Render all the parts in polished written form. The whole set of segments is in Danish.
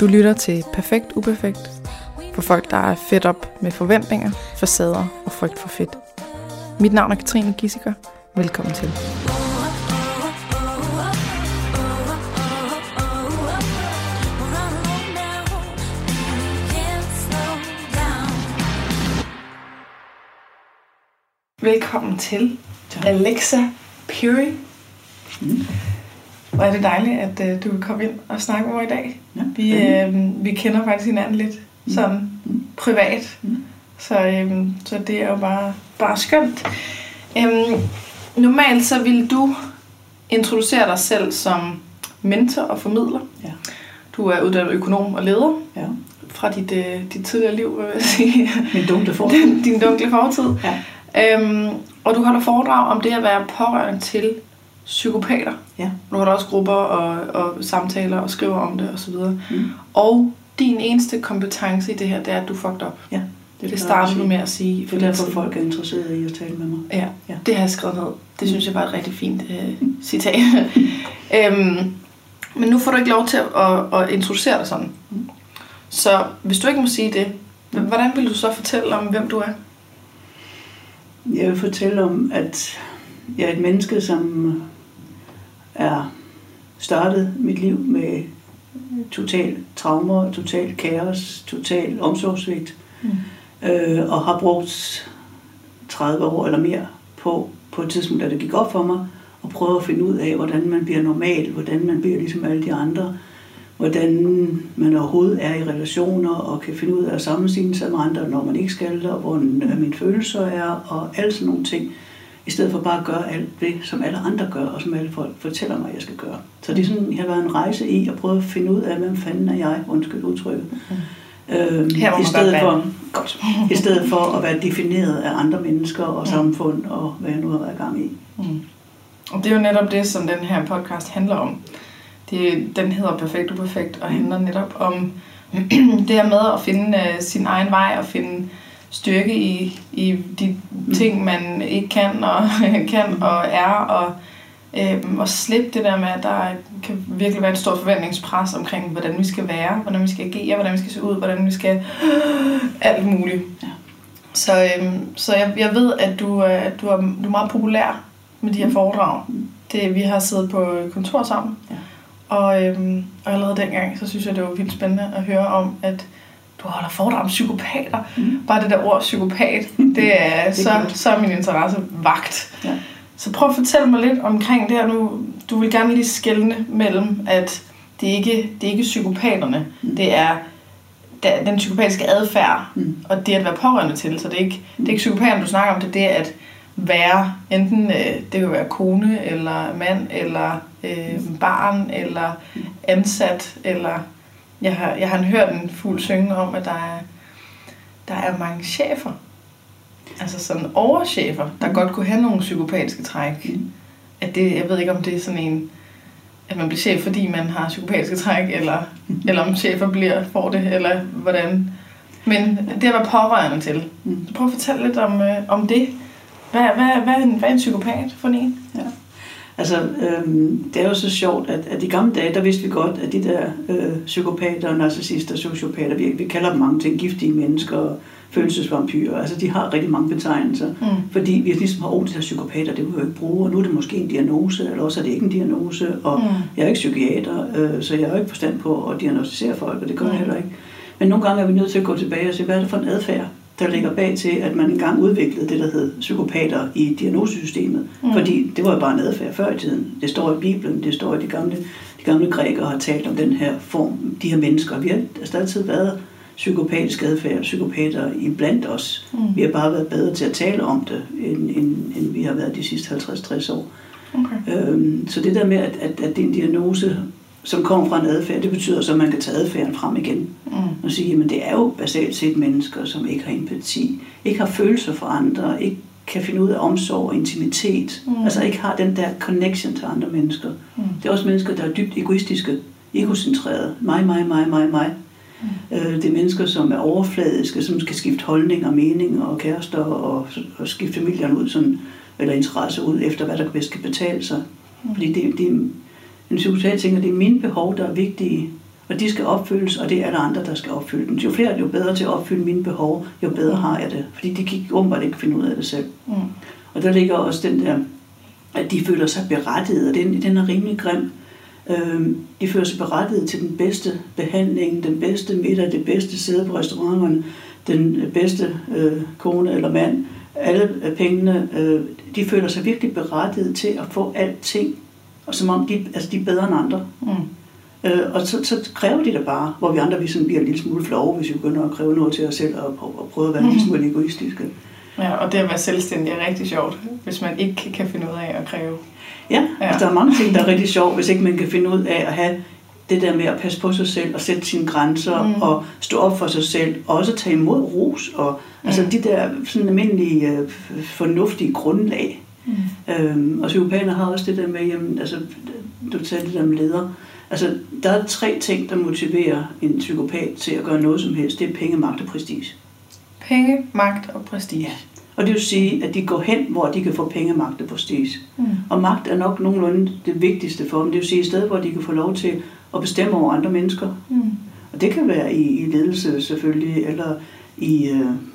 Du lytter til Perfekt Uperfekt for folk, der er fedt op med forventninger, facader og frygt for fedt. Mit navn er Katrine Gisiger. Velkommen til. Velkommen til Alexa Peary. Og er det dejligt, at du vil komme ind og snakke over i dag. Ja. Vi kender faktisk hinanden lidt sådan privat, så det er jo bare skønt. Normalt så vil du introducere dig selv som mentor og formidler. Ja. Du er uddannet økonom og leder fra dit tidligere liv, vil jeg sige. Min dunkle fortid. Din dunkle fortid. Ja. Og du holder foredrag om det at være pårørende til psykopater. Ja. Du har der også grupper og samtaler og skriver om det og så videre. Og din eneste kompetence i det her, det er, at du fucked up. Ja. Det starter du med at sige. For det er derfor, folk er interesserede i at tale med mig. Ja, ja. Det har jeg skrevet ned. Det synes jeg var et rigtig fint citat. Men nu får du ikke lov til at introducere dig sådan. Så hvis du ikke må sige det, hvordan vil du så fortælle om, hvem du er? Jeg vil fortælle om, at jeg er et menneske, som er startet mit liv med total traumer, total kaos, total omsorgssvigt. Og har brugt 30 år eller mere på et tidspunkt, da det gik op for mig, og prøve at finde ud af, hvordan man bliver normal, hvordan man bliver ligesom alle de andre, hvordan man overhovedet er i relationer og kan finde ud af at sammenligne sig med andre, når man ikke skal, og hvor mine følelser er og alle sådan nogle ting, i stedet for bare at gøre alt det, som alle andre gør, og som alle folk fortæller mig, jeg skal gøre. Så det er sådan, jeg har været en rejse i at prøve at finde ud af, hvem fanden er jeg, undskyld udtrykket. I stedet for at være defineret af andre mennesker og samfund og hvad jeg nu har været i gang i. Og det er jo netop det, som den her podcast handler om. Den hedder Perfekt Uperfekt og handler netop om det her med at finde sin egen vej og finde styrke i de ting, man ikke kan og kan og er, og slippe det der med, at der kan virkelig være et stort forventningspres omkring, hvordan vi skal være, hvordan vi skal agere, hvordan vi skal se ud, hvordan vi skal alt muligt. Ja. Så jeg ved, at du er meget populær med de her foredrag. Vi har siddet på kontor sammen, og allerede dengang, så synes jeg, det var vildt spændende at høre om, at du holder foredrag om psykopater. Bare det der ord psykopat, det er, det så er min interesse vakt. Ja. Så prøv at fortælle mig lidt omkring det her nu. Du vil gerne lige skelne mellem, at det er ikke psykopaterne. Det er den psykopatiske adfærd, og det at være pårørende til. Så det er ikke psykopaterne, du snakker om. Det er det at være enten, det kan være kone, eller mand, eller barn, eller ansat. Eller jeg har hørt en fugl synge om, at der er mange chefer. Altså sådan overchefer, der godt kunne have nogle psykopatiske træk. At det, jeg ved ikke, om det er sådan en, at man bliver chef, fordi man har psykopatiske træk, eller om chefer får det, eller hvordan. Men det at være pårørende til. Så prøv at fortælle lidt om det. Hvad er en psykopat for en? Ja. Altså, det er jo så sjovt, at i gamle dage, der vidste vi godt, at de der psykopater, narcissister, sociopater, vi kalder dem mange ting, giftige mennesker, følelsesvampyrer, altså de har rigtig mange betegnelser, fordi vi ligesom har de her psykopater, det vil vi jo ikke bruge, og nu er det måske en diagnose, eller også er det ikke en diagnose, og jeg er ikke psykiater, så jeg har jo ikke forstand på at diagnostisere folk, og det gør jeg heller ikke. Men nogle gange er vi nødt til at gå tilbage og se, hvad er det for en adfærd, der ligger bag til, at man engang udviklede det, der hed psykopater i diagnosesystemet. Fordi det var jo bare en adfærd før i tiden. Det står i Bibelen, det står i de gamle grækere har talt om den her form, de her mennesker. Vi har altid været psykopatisk adfærd, psykopater iblandt os. Vi har bare været bedre til at tale om det, end vi har været de sidste 50-60 år. Okay. Så det der med, at det er en diagnose, som kommer fra en adfærd, det betyder så, at man kan tage adfærden frem igen og sige, jamen det er jo basalt set mennesker, som ikke har empati, ikke har følelser for andre, ikke kan finde ud af omsorg og intimitet, altså ikke har den der connection til andre mennesker. Det er også mennesker, der er dybt egoistiske, egocentrerede, mig. Det er mennesker, som er overfladiske, som skal skifte holdninger, meninger og kærester og skifte familien ud, sådan, eller interesse ud efter, hvad der bedst kan betale sig. Fordi det er en psykopat tænker, det er mine behov, der er vigtige, Og de skal opfyldes, og det er der andre, der skal opfylde dem. Jo flere, jo bedre til at opfylde mine behov, jo bedre har jeg det. Fordi de kan åbenbart ikke finde ud af det selv. Mm. Og der ligger også den der, at de føler sig berettiget, og den er rimelig grim. De føler sig berettiget til den bedste behandling, den bedste middag, det bedste sæde på restauranterne, den bedste kone eller mand, alle pengene. De føler sig virkelig berettiget til at få alting, og som om de er bedre end andre. Mm. Og så kræver de det bare, hvor vi andre vi sådan bliver en lille smule flove, hvis vi begynder at kræve noget til os selv og prøve at være en lille smule egoistiske. Ja, og det at være selvstændig er rigtig sjovt, hvis man ikke kan finde ud af at kræve. Ja, altså, der er mange ting, der er rigtig sjovt, hvis ikke man kan finde ud af at have det der med at passe på sig selv og sætte sine grænser og stå op for sig selv og også tage imod ros og altså de der sådan almindelige fornuftige grundlag. Mm. Og psykopater har også det der med, jamen, altså du tager det der med leder. Altså, der er 3 ting, der motiverer en psykopat til at gøre noget som helst. Det er penge, magt og prestige. Penge, magt og prestige. Ja. Og det vil sige, at de går hen, hvor de kan få penge, magt og prestige. Mm. Og magt er nok nogenlunde det vigtigste for dem. Det vil sige, et sted, hvor de kan få lov til at bestemme over andre mennesker. Mm. Og det kan være i ledelse selvfølgelig, eller i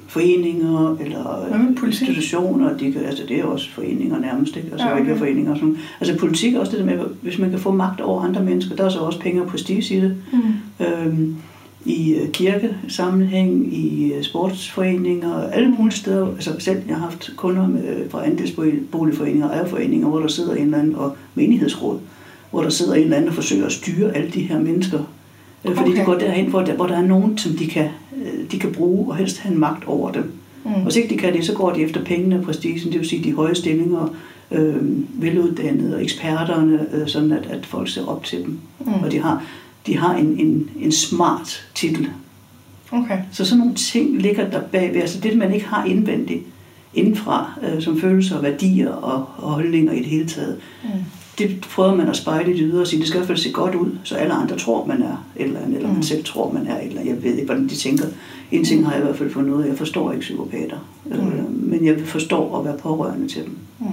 foreninger, eller institutioner. De kan, altså, det er også foreninger nærmest, ikke? Altså vælgerforeninger og sådan. Altså politik er også det med, hvis man kan få magt over andre mennesker, der er så også penge og prestige i det. Mm. I kirkesammenhæng, i sportsforeninger, alle mulige steder. Altså selv jeg har haft kunder fra andelsboligforeninger og ejerforeninger, hvor der sidder en eller anden, og menighedsråd, hvor der sidder en eller anden og forsøger at styre alle de her mennesker. Fordi de går derhen, hvor der er nogen, som de kan bruge og helst have en magt over dem. Mm. Hvis ikke de kan det, så går de efter pengene og prestigen, det vil sige de høje stillinger, veluddannede og eksperterne, sådan at folk ser op til dem. Mm. Og de har en smart titel. Okay. Så sådan nogle ting ligger der bagved. Altså det, man ikke har indvendigt indenfra, som følelser, værdier og holdninger i det hele taget. Mm. Det prøver man at spejle det ud og sige, det skal i hvert fald se godt ud, så alle andre tror, man er et eller andet, eller man selv tror, man er et eller andet. Jeg ved ikke, hvordan de tænker. En ting har jeg i hvert fald fundet noget, jeg forstår ikke psykopater, men jeg forstår at være pårørende til dem. Mm.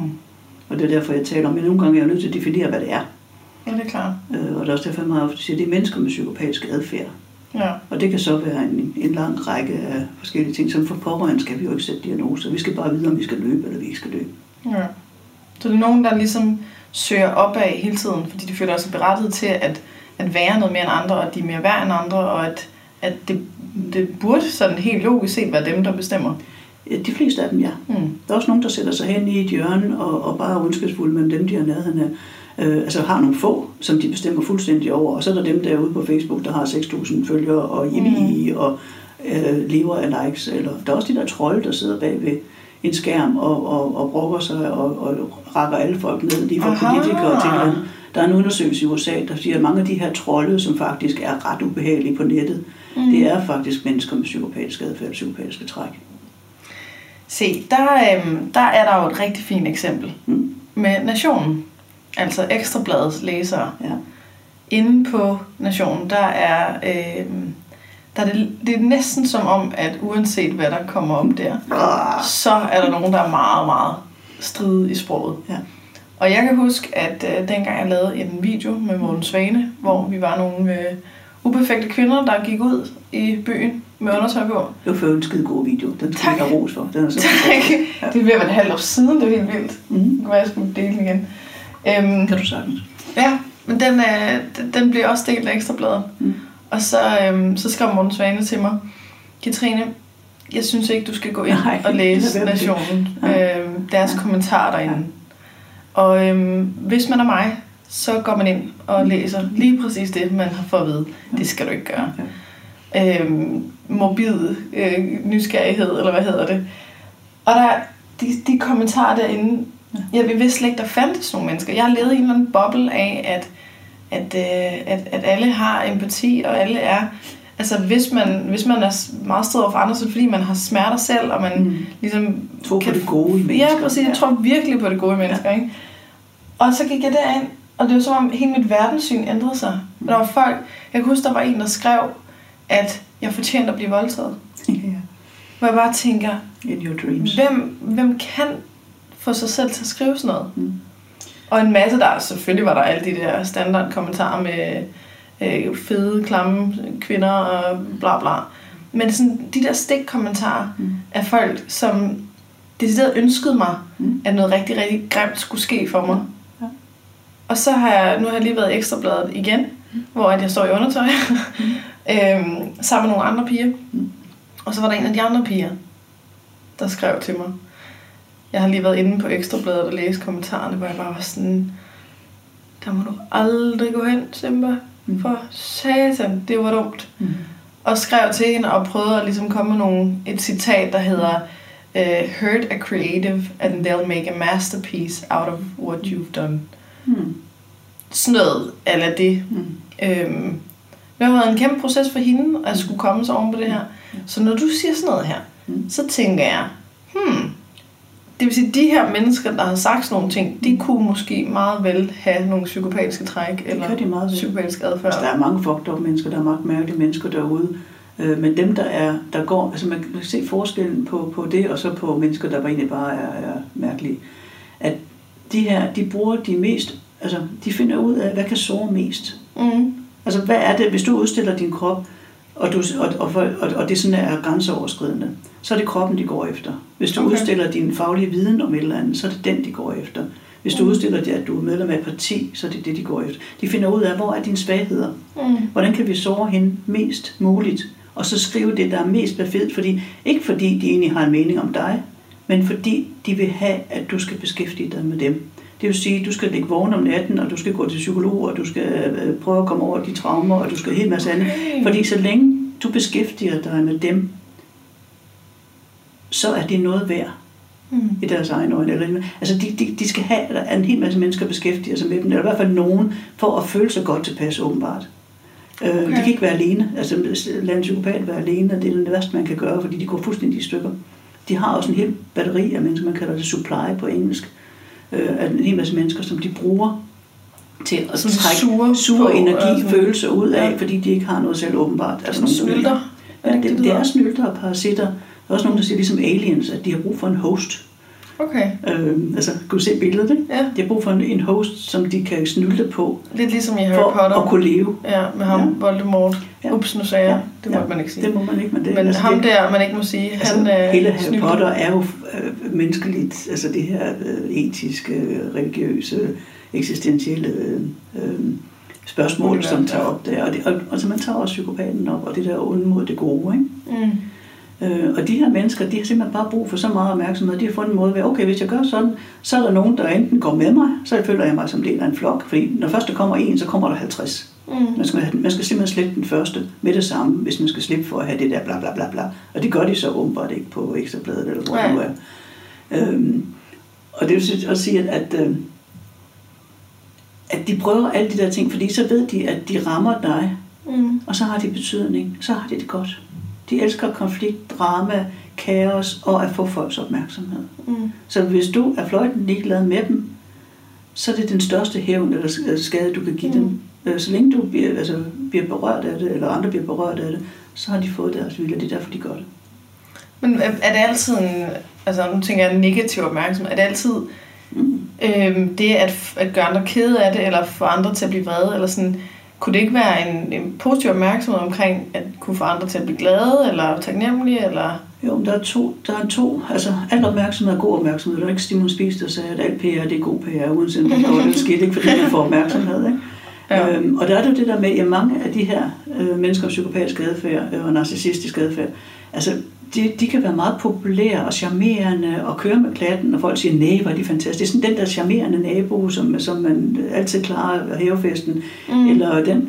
Og det er derfor, jeg taler om, at nogle gange er jeg nødt til at definere, hvad det er. Ja, det er klart. Og det er også derfor, jeg meget ofte siger, at det er mennesker med psykopatisk adfærd. Ja. Og det kan så være en lang række af forskellige ting, som for pårørende skal vi jo ikke sætte diagnoser. Vi skal bare vide, om vi skal løbe, eller vi ikke skal løbe. Ja. Så det er nogen, der ligesom søger opad hele tiden, fordi de føler sig berettiget til at være noget mere end andre, og at de er mere værd end andre, og at det burde sådan helt logisk set være dem, der bestemmer. De fleste af dem, ja. Mm. Der er også nogen, der sætter sig hen i et hjørne og bare er ondskabsfulde, men dem, de har nærheden af, altså har nogle få, som de bestemmer fuldstændig over, og så er der dem derude på Facebook, der har 6.000 følgere og hjemme i, og lever af likes. Eller der er også de der trolde, der sidder bagved en skærm og brokker sig og rækker alle folk ned, lige fra politikere til andet. Der er en undersøgelse i USA, der siger, at mange af de her trolde, som faktisk er ret ubehagelige på nettet, det er faktisk mennesker med psykopatisk adfærd, psykopatiske træk. Se, der er der jo et rigtig fint eksempel med Nationen, altså Ekstrabladets læsere. Ja. Inde på Nationen, det er næsten som om, at uanset hvad der kommer op der, så er der nogen, der er meget, meget stride i sproget. Ja. Og jeg kan huske, at dengang jeg lavede en video med Morten Svane, hvor vi var nogle uperfekte kvinder, der gik ud i byen med undertøj på. Det var før en skide god video. Den skal jeg ros for. Den er så god. Ja. Det blev et halvt år siden, det var helt vildt. Det kunne være, jeg skulle dele den igen. Kan du sagtens. Ja, men den blev også delt af Ekstrabladet. Mm. Og så skrev Morten Svane til mig, Katrine, jeg synes ikke, du skal gå ind og læse Nationen, deres kommentarer derinde. Ja. Og hvis man er mig, så går man ind og læser lige præcis det, man har fået at vide. Ja. Det skal du ikke gøre. Okay. Morbid nysgerrighed, eller hvad hedder det. Og der er de kommentarer derinde, jeg vidste slet ikke, der fandtes nogle mennesker. Jeg har levet i en eller anden boble af, at alle har empati, og alle er, altså hvis man er meget strid over for andre, så fordi man har smerter selv, og man ligesom tror på det gode i mennesker. Ja, præcis, jeg tror virkelig på det gode i mennesker, ikke? Og så gik jeg derind, og det var som om hele mit verdenssyn ændrede sig. Der var folk, jeg kan huske, der var en, der skrev, at jeg fortjente at blive voldtaget. Hvor jeg bare tænker, in your dreams. Hvem kan få sig selv til at skrive sådan noget? Og en masse der, selvfølgelig var der alle de der standardkommentarer med, fede, klamme kvinder og bla bla. Men sådan, de der stikkommentarer af folk, som decideret ønskede mig, at noget rigtig, rigtig grimt skulle ske for mig. Ja. Og så har jeg, nu har jeg lige været i Ekstrabladet igen, hvor jeg står i undertøj, sammen med nogle andre piger. Og så var der en af de andre piger, der skrev til mig. Jeg har lige været inde på Ekstrabladet og læst kommentarerne, hvor jeg bare var sådan, der må du aldrig gå hen, Simba. For satan, det var dumt. Og skrev til hende og prøvede at ligesom komme med et citat, der hedder hurt a creative and they'll make a masterpiece out of what you've done. Sådan noget eller det. Det har været en kæmpe proces for hende at skulle komme så oven på det her. Så når du siger sådan noget her, så tænker jeg, det vil sige, at de her mennesker, der har sagt sådan nogle ting, de kunne måske meget vel have nogle psykopatiske træk, eller psykopatisk adfærd. Altså, der er mange fucked up mennesker, der er mange mærkelige mennesker derude, men dem, der går, altså man kan se forskellen på det, og så på mennesker, der egentlig bare er mærkelige, at de her, de bruger de mest, altså de finder ud af, hvad kan såre mest. Altså, hvad er det, hvis du udstiller din krop, og det sådan er grænseoverskridende, så er det kroppen, de går efter. Hvis du udstiller din faglige viden om et eller andet, så er det den, de går efter. Hvis du udstiller det, at du er medlem af et parti, så er det det, de går efter. De finder ud af, hvor er dine svagheder? Hvordan kan vi såre hende mest muligt? Og så skrive det, der er mest perfekt, fordi de egentlig har en mening om dig, men fordi de vil have, at du skal beskæftige dig med dem. Det vil sige, at du skal ligge vågen om natten, og du skal gå til psykolog, og du skal prøve at komme over de traumer, og du skal helt masse andet. Fordi så længe du beskæftiger dig med dem, så er det noget værd i deres egen øjne. Altså de skal have, at der er en hel masse mennesker, der beskæftiger sig med dem, eller i hvert fald nogen, for at føle sig godt tilpas åbenbart. De kan ikke være alene. Altså lad en psykopat være alene, det er det værste, man kan gøre, fordi de går fuldstændig i stykker. De har også en hel batteri af mennesker, man kalder det supply på engelsk, af en hel masse mennesker, som de bruger til at trække sure energi, følelser ud af, fordi de ikke har noget selv åbenbart. Altså snylter. Ja, det er snylter og parasitter. Der er også nogen, der siger ligesom aliens, at de har brug for en host. Okay. Altså, kan du se billedet, ikke? Ja. De har brug for en host, som de kan snylte på. Lidt ligesom i Harry Potter. For at kunne leve. Ja, med ham, ja. Voldemort. Ja. Ups, nu sagde jeg. Ja. Det måtte man ikke sige. Det må man ikke, men det men altså, ham det, der, man ikke må sige, altså, han er hele Harry snylte. Potter er jo menneskeligt, altså det her etiske, religiøse, eksistentielle spørgsmål, som tager op der. Og så man tager også psykopaten op, og det der onde mod det gode, ikke? Og de her mennesker, de har simpelthen bare brug for så meget opmærksomhed, de har fundet en måde ved, okay, hvis jeg gør sådan, så er der nogen, der enten går med mig, så føler jeg mig som del af en flok, fordi når først der kommer en, så kommer der 50. Man skal simpelthen slippe den første med det samme, hvis man skal slippe for at have det der bla bla bla bla. Og det gør de så åbenbart ikke på Ekstrabladet, eller hvor det nu er. Og det vil også sige, at de prøver alle de der ting, fordi så ved de, at de rammer dig, og så har de betydning, så har de det godt. De elsker konflikt, drama, kaos og at få folks opmærksomhed. Så hvis du er fløjten ligeglad med dem, så er det den største hævn eller skade, du kan give dem. Så længe du bliver berørt af det, eller andre bliver berørt af det, så har de fået deres vilje, og det er derfor, de gør det. Men er det altid nu tænker jeg negativ opmærksomhed, er det altid det at gøre andre kede af det, eller få andre til at blive vrede, eller sådan... Kunne det ikke være en positiv opmærksomhed omkring at kunne få andre til at blive glade eller taknemmelige? Eller? Jo, men der er to. Altså, al opmærksomhed er god opmærksomhed. Det var ikke Simon Spies, der sagde, at alt PR det er god PR, uanset om det går det skidt, ikke fordi man får opmærksomhed. Ikke? Ja. Og der er det jo det der med, at mange af de her mennesker med psykopatisk adfærd og narcissistisk adfærd, altså, de kan være meget populære og charmerende og køre med klatten, og folk siger, nej, hvor er de fantastiske. Det er sådan den der charmerende nabo, som man altid klarer havefesten, eller den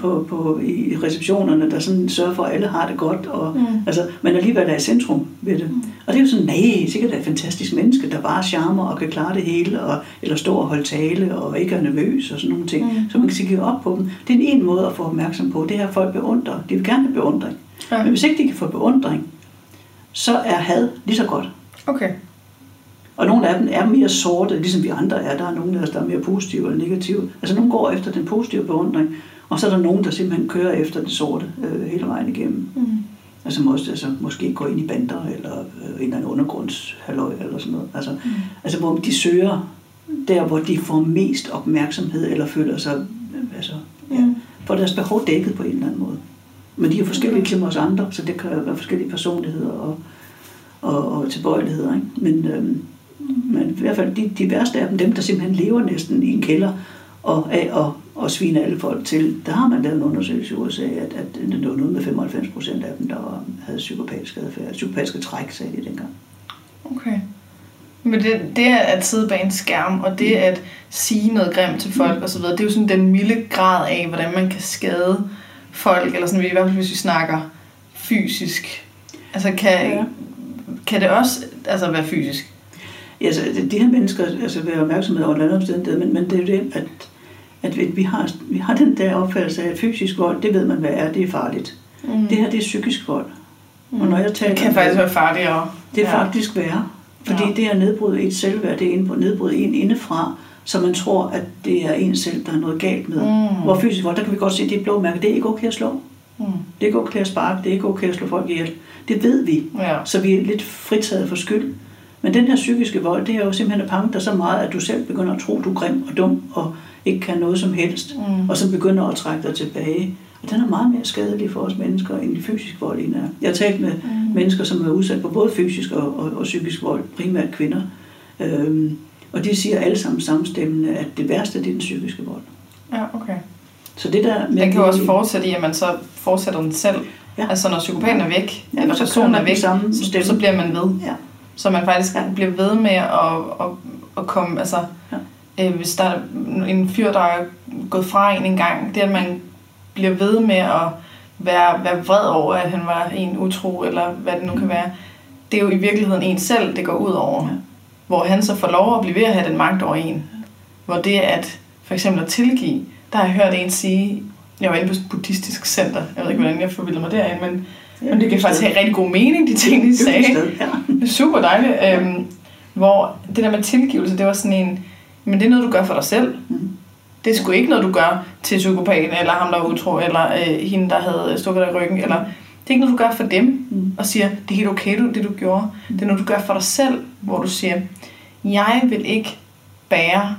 i receptionerne, der sådan sørger for, at alle har det godt, og, altså, men alligevel er i centrum ved det. Og det er jo sådan, nej, sikkert er et fantastisk menneske, der bare charmer og kan klare det hele, eller står og holde tale og ikke er nervøs og sådan nogle ting, så man kan sige op på dem. Det er en måde at få opmærksom på. Det her folk beundrer. De vil gerne have beundring. Men hvis ikke de kan få beundring, så er had lige så godt. Okay. Og nogle af dem er mere sorte, ligesom vi andre er. Der er nogle af os, der er mere positive eller negative. Altså nogle går efter den positive beundring, og så er der nogen, der simpelthen kører efter den sorte hele vejen igennem. Altså, måske går ind i bander, eller en eller anden undergrundshalløj, eller sådan noget. Altså, altså hvor de søger der, hvor de får mest opmærksomhed, eller føler sig... får deres behov dækket på en eller anden måde. Men de er forskellige til os andre, så det kan være forskellige personligheder og tilbøjeligheder. Ikke? Men i hvert fald de værste af dem, dem der simpelthen lever næsten i en kælder og sviner alle folk til, der har man lavet en undersøgelse i USA, at det var noget med 95% af dem, der havde psykopatisk adfærd, psykopatiske træk, sagde de dengang. Okay. Men det at sidde bag en skærm, og det at sige noget grimt til folk osv., det er jo sådan den milde grad af, hvordan man kan skade folk, eller sådan, i hvert fald hvis vi snakker fysisk. Altså kan det også altså være fysisk? Ja, så de her mennesker altså være opmærksomhed over andre omstændigheder, men det er jo det, at vi har den der opfattelse af, at fysisk vold, det ved man hvad er, det er farligt. Mm. Det her, det er psykisk vold. Mm. Og når jeg taler, det kan faktisk være farligere. Det er faktisk værre. Fordi det at nedbryde et selvværd, det er at nedbryde en indefra, så man tror, at det er en selv, der er noget galt med. Mm. Hvor fysisk vold, der kan vi godt se, at det er blå mærke, det er ikke okay at slå. Mm. Det er ikke okay at sparke, det er ikke okay at slå folk ihjel. Det ved vi. Ja. Så vi er lidt fritaget for skyld. Men den her psykiske vold, det er jo simpelthen at panke dig så meget, at du selv begynder at tro, at du er grim og dum og ikke kan noget som helst. Mm. Og så begynder at trække dig tilbage. Og den er meget mere skadelig for os mennesker, end fysisk vold er. Jeg har talt med mennesker, som er udsat for både fysisk og psykisk vold, primært kvinder. Og de siger alle sammen samstemmende, at det værste det er den psykiske vold. Ja, okay. Så det der med den kan jo også fortsætte i, at man så fortsætter den selv. Ja. Altså når psykopaten er væk, eller personen er væk, så bliver man ved. Ja. Så man faktisk bliver ved med at komme, altså hvis der er en fyr, der er gået fra en gang, det er, at man bliver ved med at være vred over, at han var en utro, eller hvad det nu kan være. Det er jo i virkeligheden en selv, det går ud over. Ja. Hvor han så får lov at blive ved at have den magt over en. Hvor det at, for eksempel at tilgive, der har jeg hørt en sige, jeg var inde på et buddhistisk center, jeg ved ikke, hvordan jeg forvildede mig derinde, men det kan faktisk have rigtig god mening, de ting, de sagde. Det er super dejligt. Hvor det der med tilgivelse, det var sådan en, men det er noget, du gør for dig selv. Det er sgu ikke noget, du gør til psykopaten, eller ham, der er utro, eller hende, der havde stukket dig i ryggen. Eller, det er ikke noget, du gør for dem, og siger, det er helt okay, det du gjorde. Det er noget, du gør for dig selv, hvor du siger, jeg vil ikke bære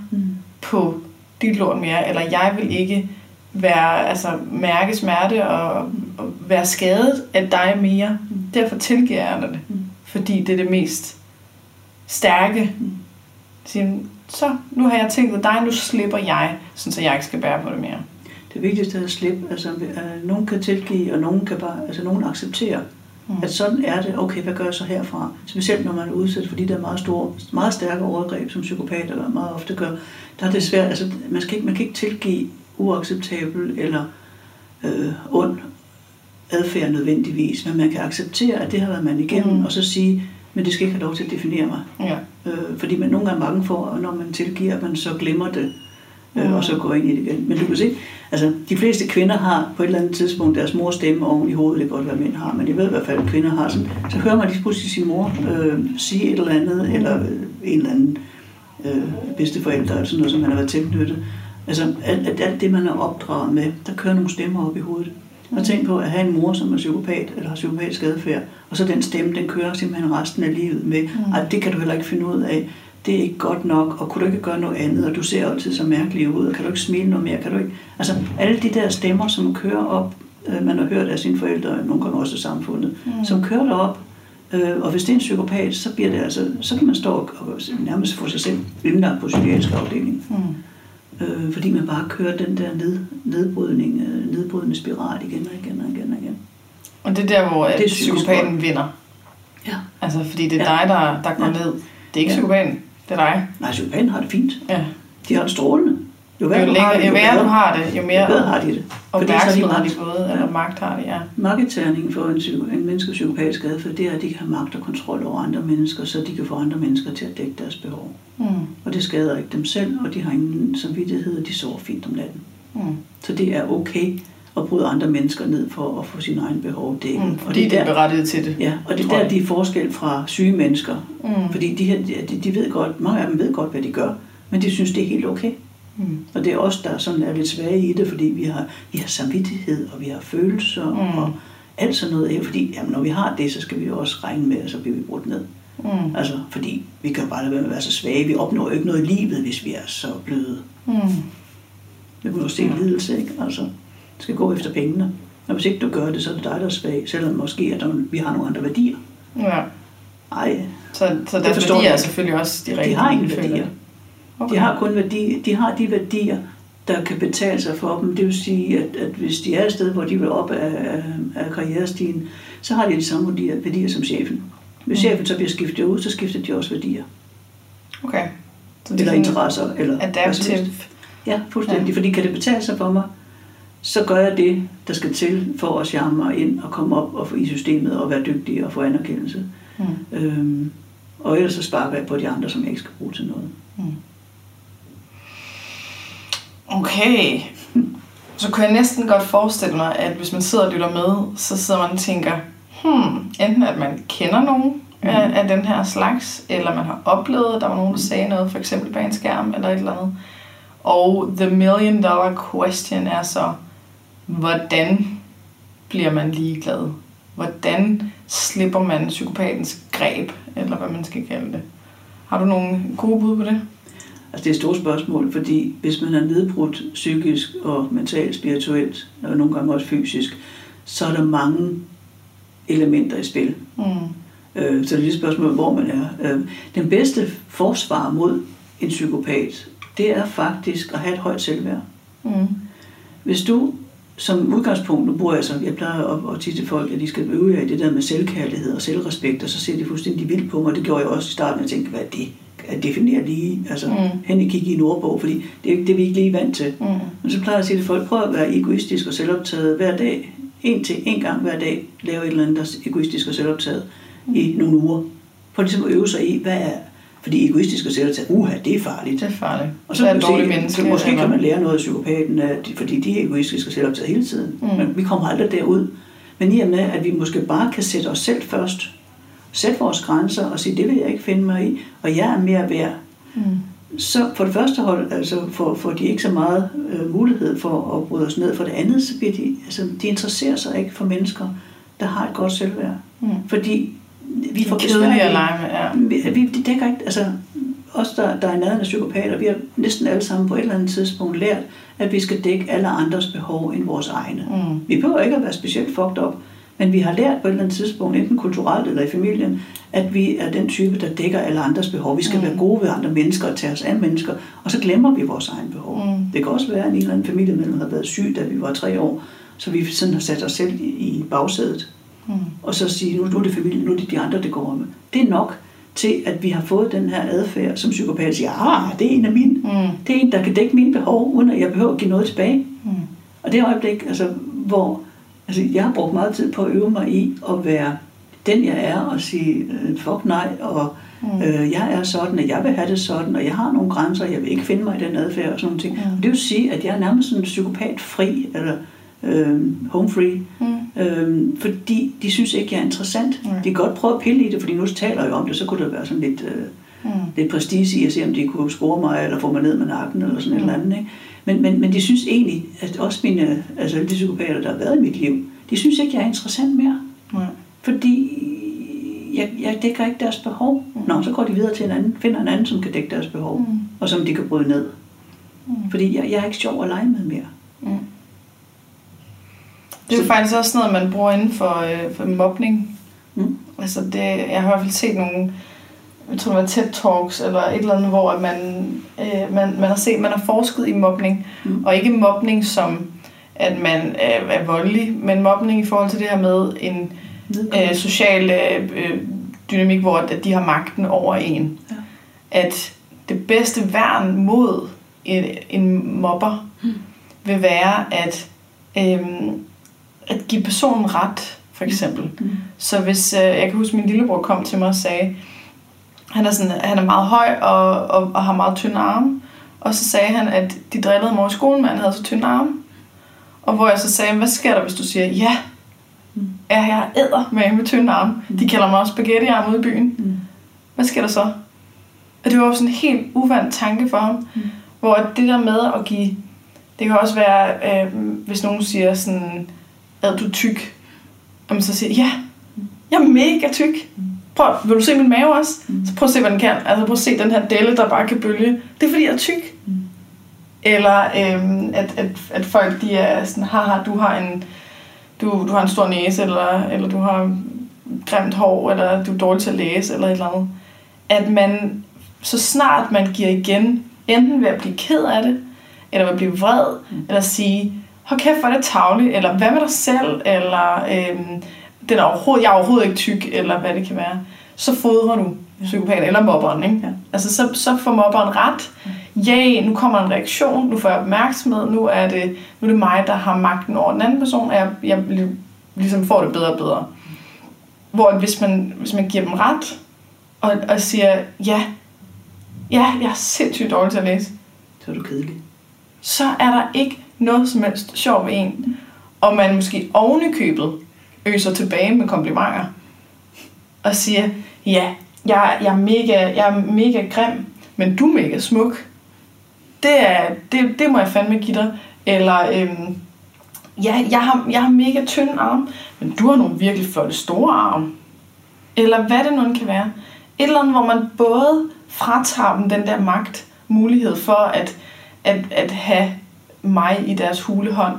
på dit lort mere, eller jeg vil ikke være, altså, mærke smerte og være skadet af dig mere. Derfor tilgiver jeg det, fordi det er det mest stærke. Siger, så nu har jeg tænkt dig, nu slipper jeg, sådan så jeg ikke skal bære på det mere. Det vigtigste er at slippe. Altså, nogen kan tilgive, og nogen kan bare, altså nogen accepterer, at sådan er det. Okay, hvad gør jeg så herfra? Specielt når man er udsat for de der meget store, meget stærke overgreb, som psykopater meget ofte gør. Der er det svært. Altså, man kan ikke tilgive uacceptabel eller ond adfærd nødvendigvis, men man kan acceptere, at det har været man igennem, og så sige, men det skal ikke have lov til at definere mig. Ja. Fordi man nogle gange er bange for, og når man tilgiver, man så glemmer det, og så går ind i det igen. Men du kan se, altså de fleste kvinder har på et eller andet tidspunkt deres mors stemme oven i hovedet, det kan godt være mænd har, men jeg ved i hvert fald, at kvinder har sådan. Så hører man lige pludselig sin mor sige et eller andet, eller en eller anden bedsteforælder, eller sådan noget, som man har været tilknyttet. Altså alt det, man er opdraget med, der kører nogle stemmer op i hovedet. Og tænk på at have en mor, som er psykopat, eller har psykopatisk adfærd, og så den stemme, den kører simpelthen resten af livet med, at det kan du heller ikke finde ud af, det er ikke godt nok, og kunne du ikke gøre noget andet, og du ser altid så mærkelig ud, og kan du ikke smile noget mere, kan du ikke? Altså, alle de der stemmer, som kører op, man har hørt af sine forældre, nogle gange også af samfundet, som kører derop, og hvis det er en psykopat, så bliver det altså, så kan man stå og nærmest få sig selv indlagt på psykiatrisk afdeling. Fordi man bare kører den der nedbrydende spiral igen og igen og igen og igen. Og det er der, hvor det er psykopaten vinder. Ja. Altså, fordi det er dig, der går ned. Det er ikke psykopaten, det er dig. Nej, psykopaten har det fint. Ja. De har det strålende. Jo værre du har det, jo mere bedre har de det. Og opmærksomhed har de fået, eller magt har de, Magtterningen for en menneskes psykopatiske adfærd, det er, at de har magt og kontrol over andre mennesker, så de kan få andre mennesker til at dække deres behov. Mm. Og det skader ikke dem selv, og de har ingen samvittighed, og de sover fint om natten. Mm. Så det er okay at bryde andre mennesker ned for at få sine egne behov dækket. Fordi de er berettiget til det. Ja, og det er der, de er forskel fra syge mennesker. Fordi de her, de ved godt, mange af dem ved godt, hvad de gør, men de synes, det er helt okay. Og det er os, der sådan er lidt svage i det, fordi vi har samvittighed, og vi har følelser, og alt sådan noget. Fordi jamen, når vi har det, så skal vi jo også regne med, og så bliver vi brudt ned. Altså, fordi vi kan bare lade være med at være så svage. Vi opnår jo ikke noget i livet, hvis vi er så bløde. Det kunne også se en lidelse, ikke? Altså, skal gå efter pengene. Og hvis ikke du gør det, så er det dig, der er svag, selvom måske at vi har nogle andre værdier. Ja. Nej. Så deres værdier er selvfølgelig også de rigtige. De har ingen værdier. Okay. De har kun værdier. De har de værdier, der kan betale sig for dem. Det vil sige, at hvis de er et sted, hvor de vil op af karrierestigen, så har de de samme værdier som chefen. Hvis chefen så bliver skiftet ud, så skifter de også værdier. Okay. Så eller interesser. Eller adaptive. Ja, fuldstændig. Ja. Fordi kan det betale sig for mig, så gør jeg det, der skal til for at charme mig ind og komme op og få i systemet og være dygtig og få anerkendelse. Mm. Og ellers så sparker jeg på de andre, som jeg ikke skal bruge til noget. Mm. Okay. Så kunne jeg næsten godt forestille mig, at hvis man sidder og lytter med, så sidder man og tænker, enten at man kender nogen af den her slags, eller man har oplevet, at der var nogen, der sagde noget, for eksempel bag en skærm eller et eller andet. Og the $1 million question er så, hvordan bliver man ligeglad? Hvordan slipper man psykopatens greb, eller hvad man skal kalde det? Har du nogle gode bud på det? Altså det er et stort spørgsmål, fordi hvis man er nedbrudt psykisk og mentalt, spirituelt, og nogle gange også fysisk, så er der mange elementer i spil. Mm. Så det er lige et spørgsmål, hvor man er. Den bedste forsvar mod en psykopat, det er faktisk at have et højt selvværd. Mm. Hvis du som udgangspunkt, jeg plejer at sige til folk, at de skal øve jer i det der med selvkærlighed og selvrespekt, og så ser de fuldstændig vildt på mig. Det gjorde jeg også i starten, og tænkte, hvad er det? At definere lige, altså hen og kigge i en ordbog, fordi det er ikke det, vi ikke lige er vant til. Mm. Men så plejer jeg at sige til folk, prøv at være egoistisk og selvoptaget hver dag. En gang hver dag, lave et eller andet, der er egoistisk og selvoptaget i nogle uger. For ligesom at øve sig i, hvad er... Fordi egoistisk og selvoptaget, det er farligt. Det er farligt. Og så er det dårlige mennesker. Måske kan man lære noget af psykopaten, fordi de er egoistiske og selvoptaget hele tiden. Mm. Men vi kommer aldrig derud. Men i og med, at vi måske bare kan sætte os selv først, sætte vores grænser og sige, det vil jeg ikke finde mig i, og jeg er mere værd. Mm. Så for det første hold, altså får de ikke så meget mulighed for at bryde os ned. For det andet, så bliver de, altså, de interesserer sig ikke for mennesker, der har et godt selvværd. Mm. Fordi vi får kedelige at lege med. Ja. Det dækker ikke, altså os, der er nærmere psykopater, vi har næsten alle sammen på et eller andet tidspunkt lært, at vi skal dække alle andres behov end vores egne. Mm. Vi behøver ikke at være specielt fucked op, men vi har lært på et eller andet tidspunkt, enten kulturelt eller i familien, at vi er den type, der dækker alle andres behov. Vi skal være gode ved andre mennesker og tage os af mennesker, og så glemmer vi vores egne behov. Mm. Det kan også være, at en eller anden familiemedlem har været syg, da vi var 3 år, så vi sådan har sat os selv i bagsædet. Mm. Og så sige, nu er det familien, nu er det de andre, det går med. Det er nok til, at vi har fået den her adfærd, som psykopat siger, det er en af mine. Mm. Det er en, der kan dække mine behov, uden at jeg behøver at give noget tilbage. Mm. Og det øjeblik, altså, hvor... Altså, jeg har brugt meget tid på at øve mig i at være den, jeg er, og sige, fuck nej, og jeg er sådan, og jeg vil have det sådan, og jeg har nogle grænser, og jeg vil ikke finde mig i den adfærd og sådan nogle ting. Mm. Og det vil sige, at jeg er nærmest sådan psykopatfri, eller home free, fordi de synes ikke, jeg er interessant. Mm. De kan godt prøve at pille i det, fordi nu taler jeg om det, så kunne der være sådan lidt, lidt prestige i at se, om de kunne score mig, eller få mig ned med nakken, eller sådan et eller andet, ikke? Men de synes egentlig, at også mine, altså de psykopater, der har været i mit liv, de synes ikke, jeg er interessant mere. Ja. Fordi jeg dækker ikke deres behov. Mm. Nå, så går de videre til en anden, finder en anden, som kan dække deres behov, og som de kan bryde ned. Mm. Fordi jeg er ikke sjov at lege med mere. Mm. Det er jo faktisk også noget, man bruger inden for mobning. Mm. Altså det, jeg har i hvert fald set nogle... Jeg tror, det var TED-talks eller et eller andet, hvor man har set, man har forsket i mobning. Mm. Og ikke mobning som, at man er voldelig, men mobning i forhold til det her med en social dynamik, hvor at de har magten over en. Ja. At det bedste værn mod en mobber vil være at give personen ret, for eksempel. Mm. Så hvis, jeg kan huske, min lillebror kom til mig og sagde, han er meget høj og har meget tynde arme. Og så sagde han, at de drillede mig i skolen, men han havde så tynde arme. Og hvor jeg så sagde, hvad sker der, hvis du siger, ja, jeg æder med tynde arme. De kalder mig også spaghettiarm ude i byen. Mm. Hvad sker der så? Og det var jo sådan en helt uvant tanke for ham. Mm. Hvor det der med at give, det kan også være, hvis nogen siger sådan, er du tyk? Og man så siger, ja, jeg er mega tyk. Prøv, vil du se min mave også? Så prøv at se, hvad den kan. Altså prøv at se den her delle, der bare kan bølge. Det er fordi, jeg er tyk. Eller at folk de er sådan, haha, du har en stor næse, eller du har grimt hår, eller du er dårlig til at læse, eller et eller andet. At man, så snart man giver igen, enten ved at blive ked af det, eller ved at blive vred, eller sige, hold kæft, hvor er det tarveligt, eller hvad med dig selv, eller jeg er overhovedet ikke tyk, eller hvad det kan være, så fodrer du psykopaten eller mobberen, ikke? Ja. Altså så får mobberen ret. Nu kommer en reaktion, nu får jeg opmærksomhed, nu er det mig, der har magten over den anden person, og jeg ligesom får det bedre og bedre. Hvor hvis man giver dem ret, og siger, ja, jeg er sindssygt dårlig til at læse, så er du kedelig. Så er der ikke noget som helst sjov ved en, og man måske ovenikøbet øser tilbage med komplimenter, og siger, ja, jeg er mega grim, men du er mega smuk. Det må jeg fandme give dig. Eller, jeg har mega tynde arme, men du har nogle virkelig flotte store arme. Eller hvad det nu kan være. Et eller andet, hvor man både fratager dem den der magt, mulighed for at have mig i deres hulehånd.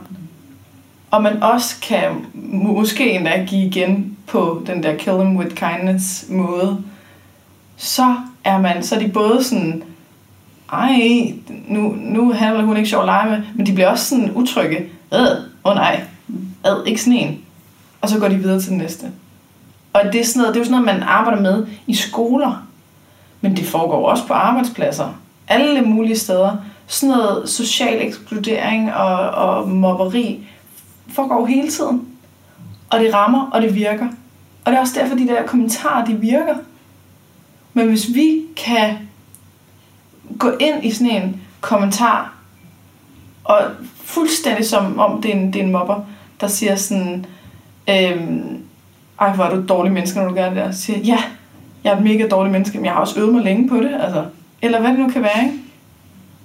Og man også kan måske endda give igen på den der kill them with kindness måde. Så er de både sådan, ej, nu handler hun ikke sjov at lege med, men de bliver også sådan utrygge. Ikke sådan en. Og så går de videre til den næste. Og det er jo sådan noget, man arbejder med i skoler. Men det foregår også på arbejdspladser. Alle mulige steder. Sådan noget social ekskludering og mobberi foregår hele tiden. Og det rammer, og det virker. Og det er også derfor, de der kommentarer, de virker. Men hvis vi kan gå ind i sådan en kommentar, og fuldstændig som om det er en mobber, der siger sådan, ej, hvor er du et dårligt menneske, når du gør det der. Så siger jeg, ja, jeg er et mega dårligt menneske, men jeg har også øvet mig længe på det. Altså. Eller hvad det nu kan være, ikke?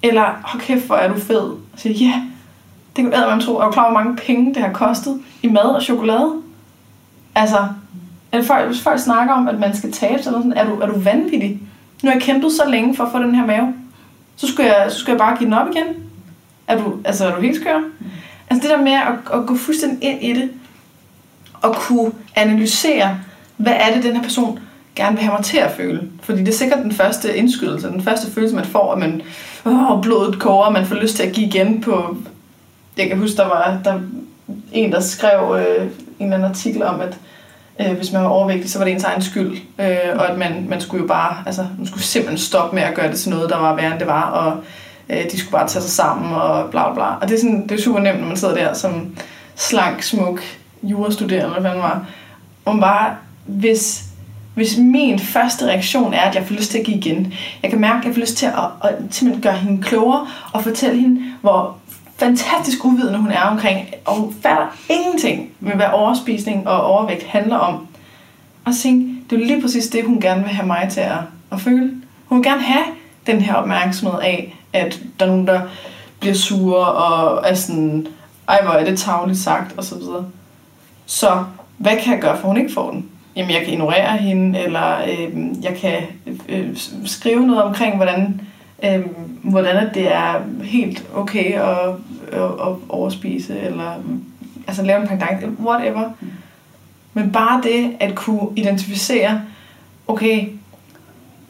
Eller, hold kæft, hvor er du fed. Og siger, ja, det kan man tro. Er du klar, hvor mange penge det har kostet i mad og chokolade? Altså... Hvis folk snakker om, at man skal tabe sig, er du vanvittig? Nu har jeg kæmpet så længe for at få den her mave. Så skulle jeg bare give den op igen. Er du helt skør? Altså det der med at gå fuldstændig ind i det, og kunne analysere, hvad er det, den her person gerne vil have mig til at føle. Fordi det er sikkert den første indskydelse, den første følelse, man får, at man blodet koger, og man får lyst til at give igen på... Jeg kan huske, der var en, der skrev en eller anden artikel om, at hvis man var overvægtig, så var det ens egen skyld. Og at man skulle jo bare... Altså, man skulle simpelthen stoppe med at gøre det til noget, der var værre, end det var. Og de skulle bare tage sig sammen og bla bla. Og det er, sådan, det er super nemt, når man sidder der som slank, smuk, jurastuderende, eller hvad man var. Om bare... Hvis min første reaktion er, at jeg får lyst til at give igen. Jeg kan mærke, at jeg får lyst til at simpelthen gøre hende klogere. Og fortælle hende, hvor fantastisk uvidende hun er omkring, og hun fatter ingenting med, hvad overspisning og overvægt handler om. Og så tænkte, det er lige præcis det, hun gerne vil have mig til at føle. Hun vil gerne have den her opmærksomhed af, at der er nogen, der bliver sure og er sådan, ej, hvor er det tarveligt sagt, og så videre. Så hvad kan jeg gøre, for hun ikke får den? Jamen, jeg kan ignorere hende, eller jeg kan skrive noget omkring, hvordan det er helt okay at overspise, eller altså lave en pendant, whatever. Men bare det at kunne identificere, okay,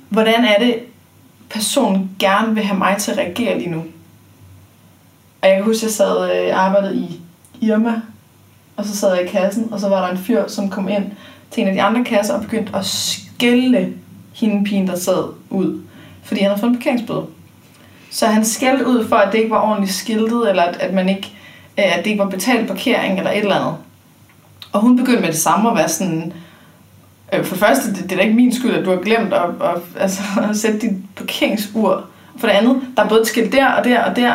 hvordan er det, personen gerne vil have mig til at reagere lige nu. Og jeg kan huske, jeg sad arbejdet i Irma, og så sad jeg i kassen, og så var der en fyr, som kom ind til en af de andre kasser og begyndte at skælde hende pigen, der sad ud. Fordi han havde fået en parkeringsbøde. Så han skældte ud for, at det ikke var ordentligt skiltet, eller at det ikke var betalt parkering, eller et eller andet. Og hun begyndte med det samme at være sådan, for det første, det er da ikke min skyld, at du har glemt at sætte dit parkeringsur. For det andet, der er både et skilt der og der og der.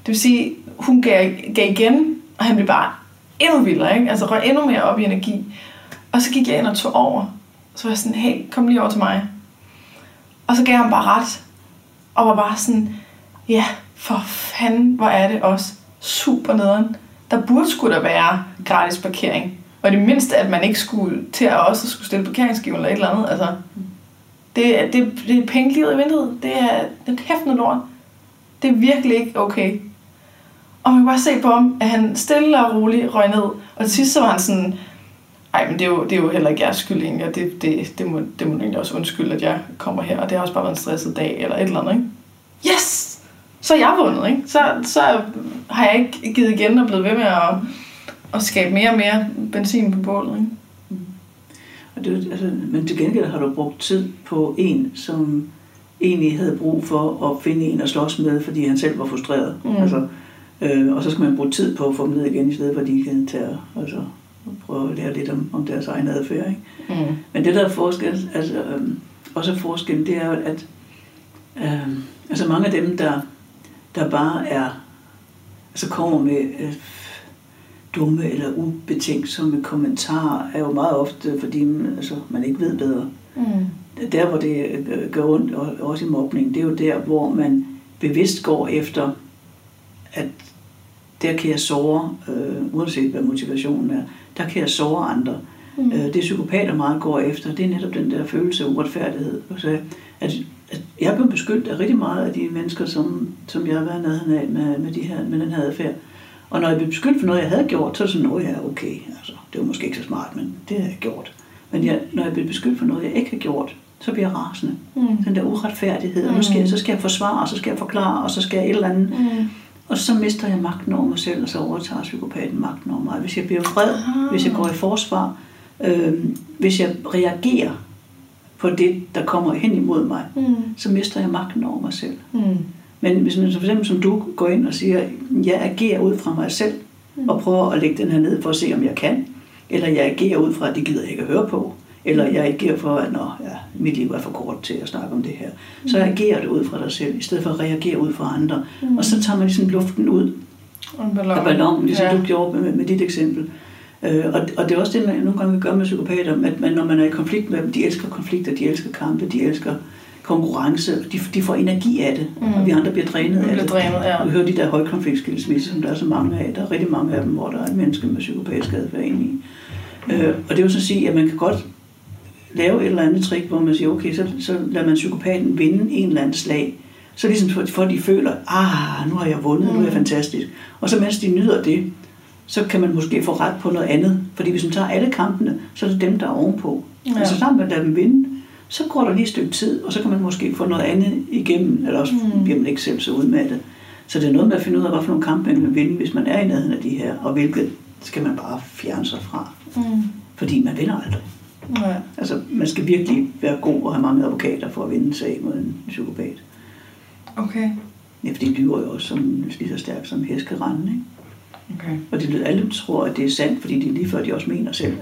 Det vil sige, hun gav igen, og han blev bare endnu vildere, ikke? Altså røg endnu mere op i energi. Og så gik jeg ind og tog over. Så var jeg sådan, hey, kom lige over til mig. Og så gav han bare ret, og var bare sådan, ja, for fanden, hvor er det også super nederen. Der burde sgu da være gratis parkering. Og det mindste, at man ikke skulle til at også skulle stille parkeringsskiven eller et eller andet. Altså, det er penge livet i vinduet. Det er kæft noget lort. Det er virkelig ikke okay. Og man kan bare se på ham, at han stille og roligt røg ned. Og til sidst så var han sådan, nej, men det er jo heller ikke jeres skyld egentlig, og det må egentlig også undskylde, at jeg kommer her, og det har også bare været en stresset dag, eller et eller andet, ikke? Yes! Så er jeg vundet, ikke? Så har jeg ikke givet igen og blevet ved med at skabe mere og mere benzin på bålet, ikke? Mm. Og det, altså, men til gengæld har du brugt tid på en, som egentlig havde brug for at finde en at slås med, fordi han selv var frustreret. Mm. Altså, og så skal man bruge tid på at få dem ned igen, i stedet for at de kan tage altså, og prøve at lære lidt om deres egen adfærd. Ikke? Mm. Men det der er forskel, altså, også forskellen, det er jo, at altså mange af dem, der bare er, altså kommer med dumme eller ubetænksomme kommentarer, er jo meget ofte, fordi altså, man ikke ved bedre. Mm. Der, hvor det gør ondt, og også i mobning, det er jo der, hvor man bevidst går efter, at der kan jeg såre, uanset hvad motivationen er, der kan jeg såre andre. Mm. Det psykopater meget går efter, det er netop den der følelse af uretfærdighed. Altså, at jeg blev beskyldt af rigtig meget af de mennesker, som jeg har været nærheden af med den her adfærd. Og når jeg blev beskyldt for noget, jeg havde gjort, så er det sådan, at ja, okay, altså, det var måske ikke så smart, men det har jeg gjort. Men når jeg blev beskyldt for noget, jeg ikke har gjort, så bliver jeg rasende. Mm. Den der uretfærdighed, og så skal jeg forsvare, og så skal jeg forklare, og så skal jeg et eller andet. Mm. Og så mister jeg magten over mig selv, og så overtager psykopaten magten over mig. Hvis jeg bliver vred, hvis jeg går i forsvar, hvis jeg reagerer på det, der kommer hen imod mig, så mister jeg magten over mig selv. Mm. Men hvis man for eksempel som du går ind og siger, jeg agerer ud fra mig selv, og prøver at lægge den her ned for at se, om jeg kan, eller jeg agerer ud fra, at det gider jeg ikke at høre på, eller jeg agerer for, at mit liv er for kort til at snakke om det her, så agerer det ud fra dig selv, i stedet for at reagere ud fra andre. Mm. Og så tager man ligesom luften ud af ballonen, ligesom du gjorde med dit eksempel. Og det er også det, man nogle gange gør med psykopater, at man, når man er i konflikt med dem, de elsker konflikter, de elsker kampe, de elsker konkurrence, de får energi af det, og vi andre bliver drænet af det. Ja. Vi hører de der højkonfliktskilsmisser, som der er så mange af, der er rigtig mange af dem, hvor der er mennesker med psykopatisk adfærd inde i. Og det er jo så at sige, at man kan godt lave et eller andet trick, hvor man siger, okay, så lader man psykopaten vinde en eller anden slag, så ligesom for de føler, nu har jeg vundet, nu er jeg fantastisk. Og så mens de nyder det, så kan man måske få ret på noget andet. Fordi hvis man tager alle kampene, så er det dem, der er ovenpå. Ja. Altså sammen med at lade dem vinde, så går der lige et stykke tid, og så kan man måske få noget andet igennem, eller også bliver man ikke selv så udmattet. Så det er noget med at finde ud af, hvad for nogle kampe man vil vinde, hvis man er i nærheden af de her, og hvilket skal man bare fjerne sig fra. Mm. Fordi man vinder aldrig. Ja. Altså man skal virkelig være god og have mange advokater for at vinde sig mod en psykopat. Okay. Ja, for de lyver jo også lige så stærkt som heskeranden, ikke? Okay. Og alle tror, at det er sandt, fordi de lige før de også mener selv,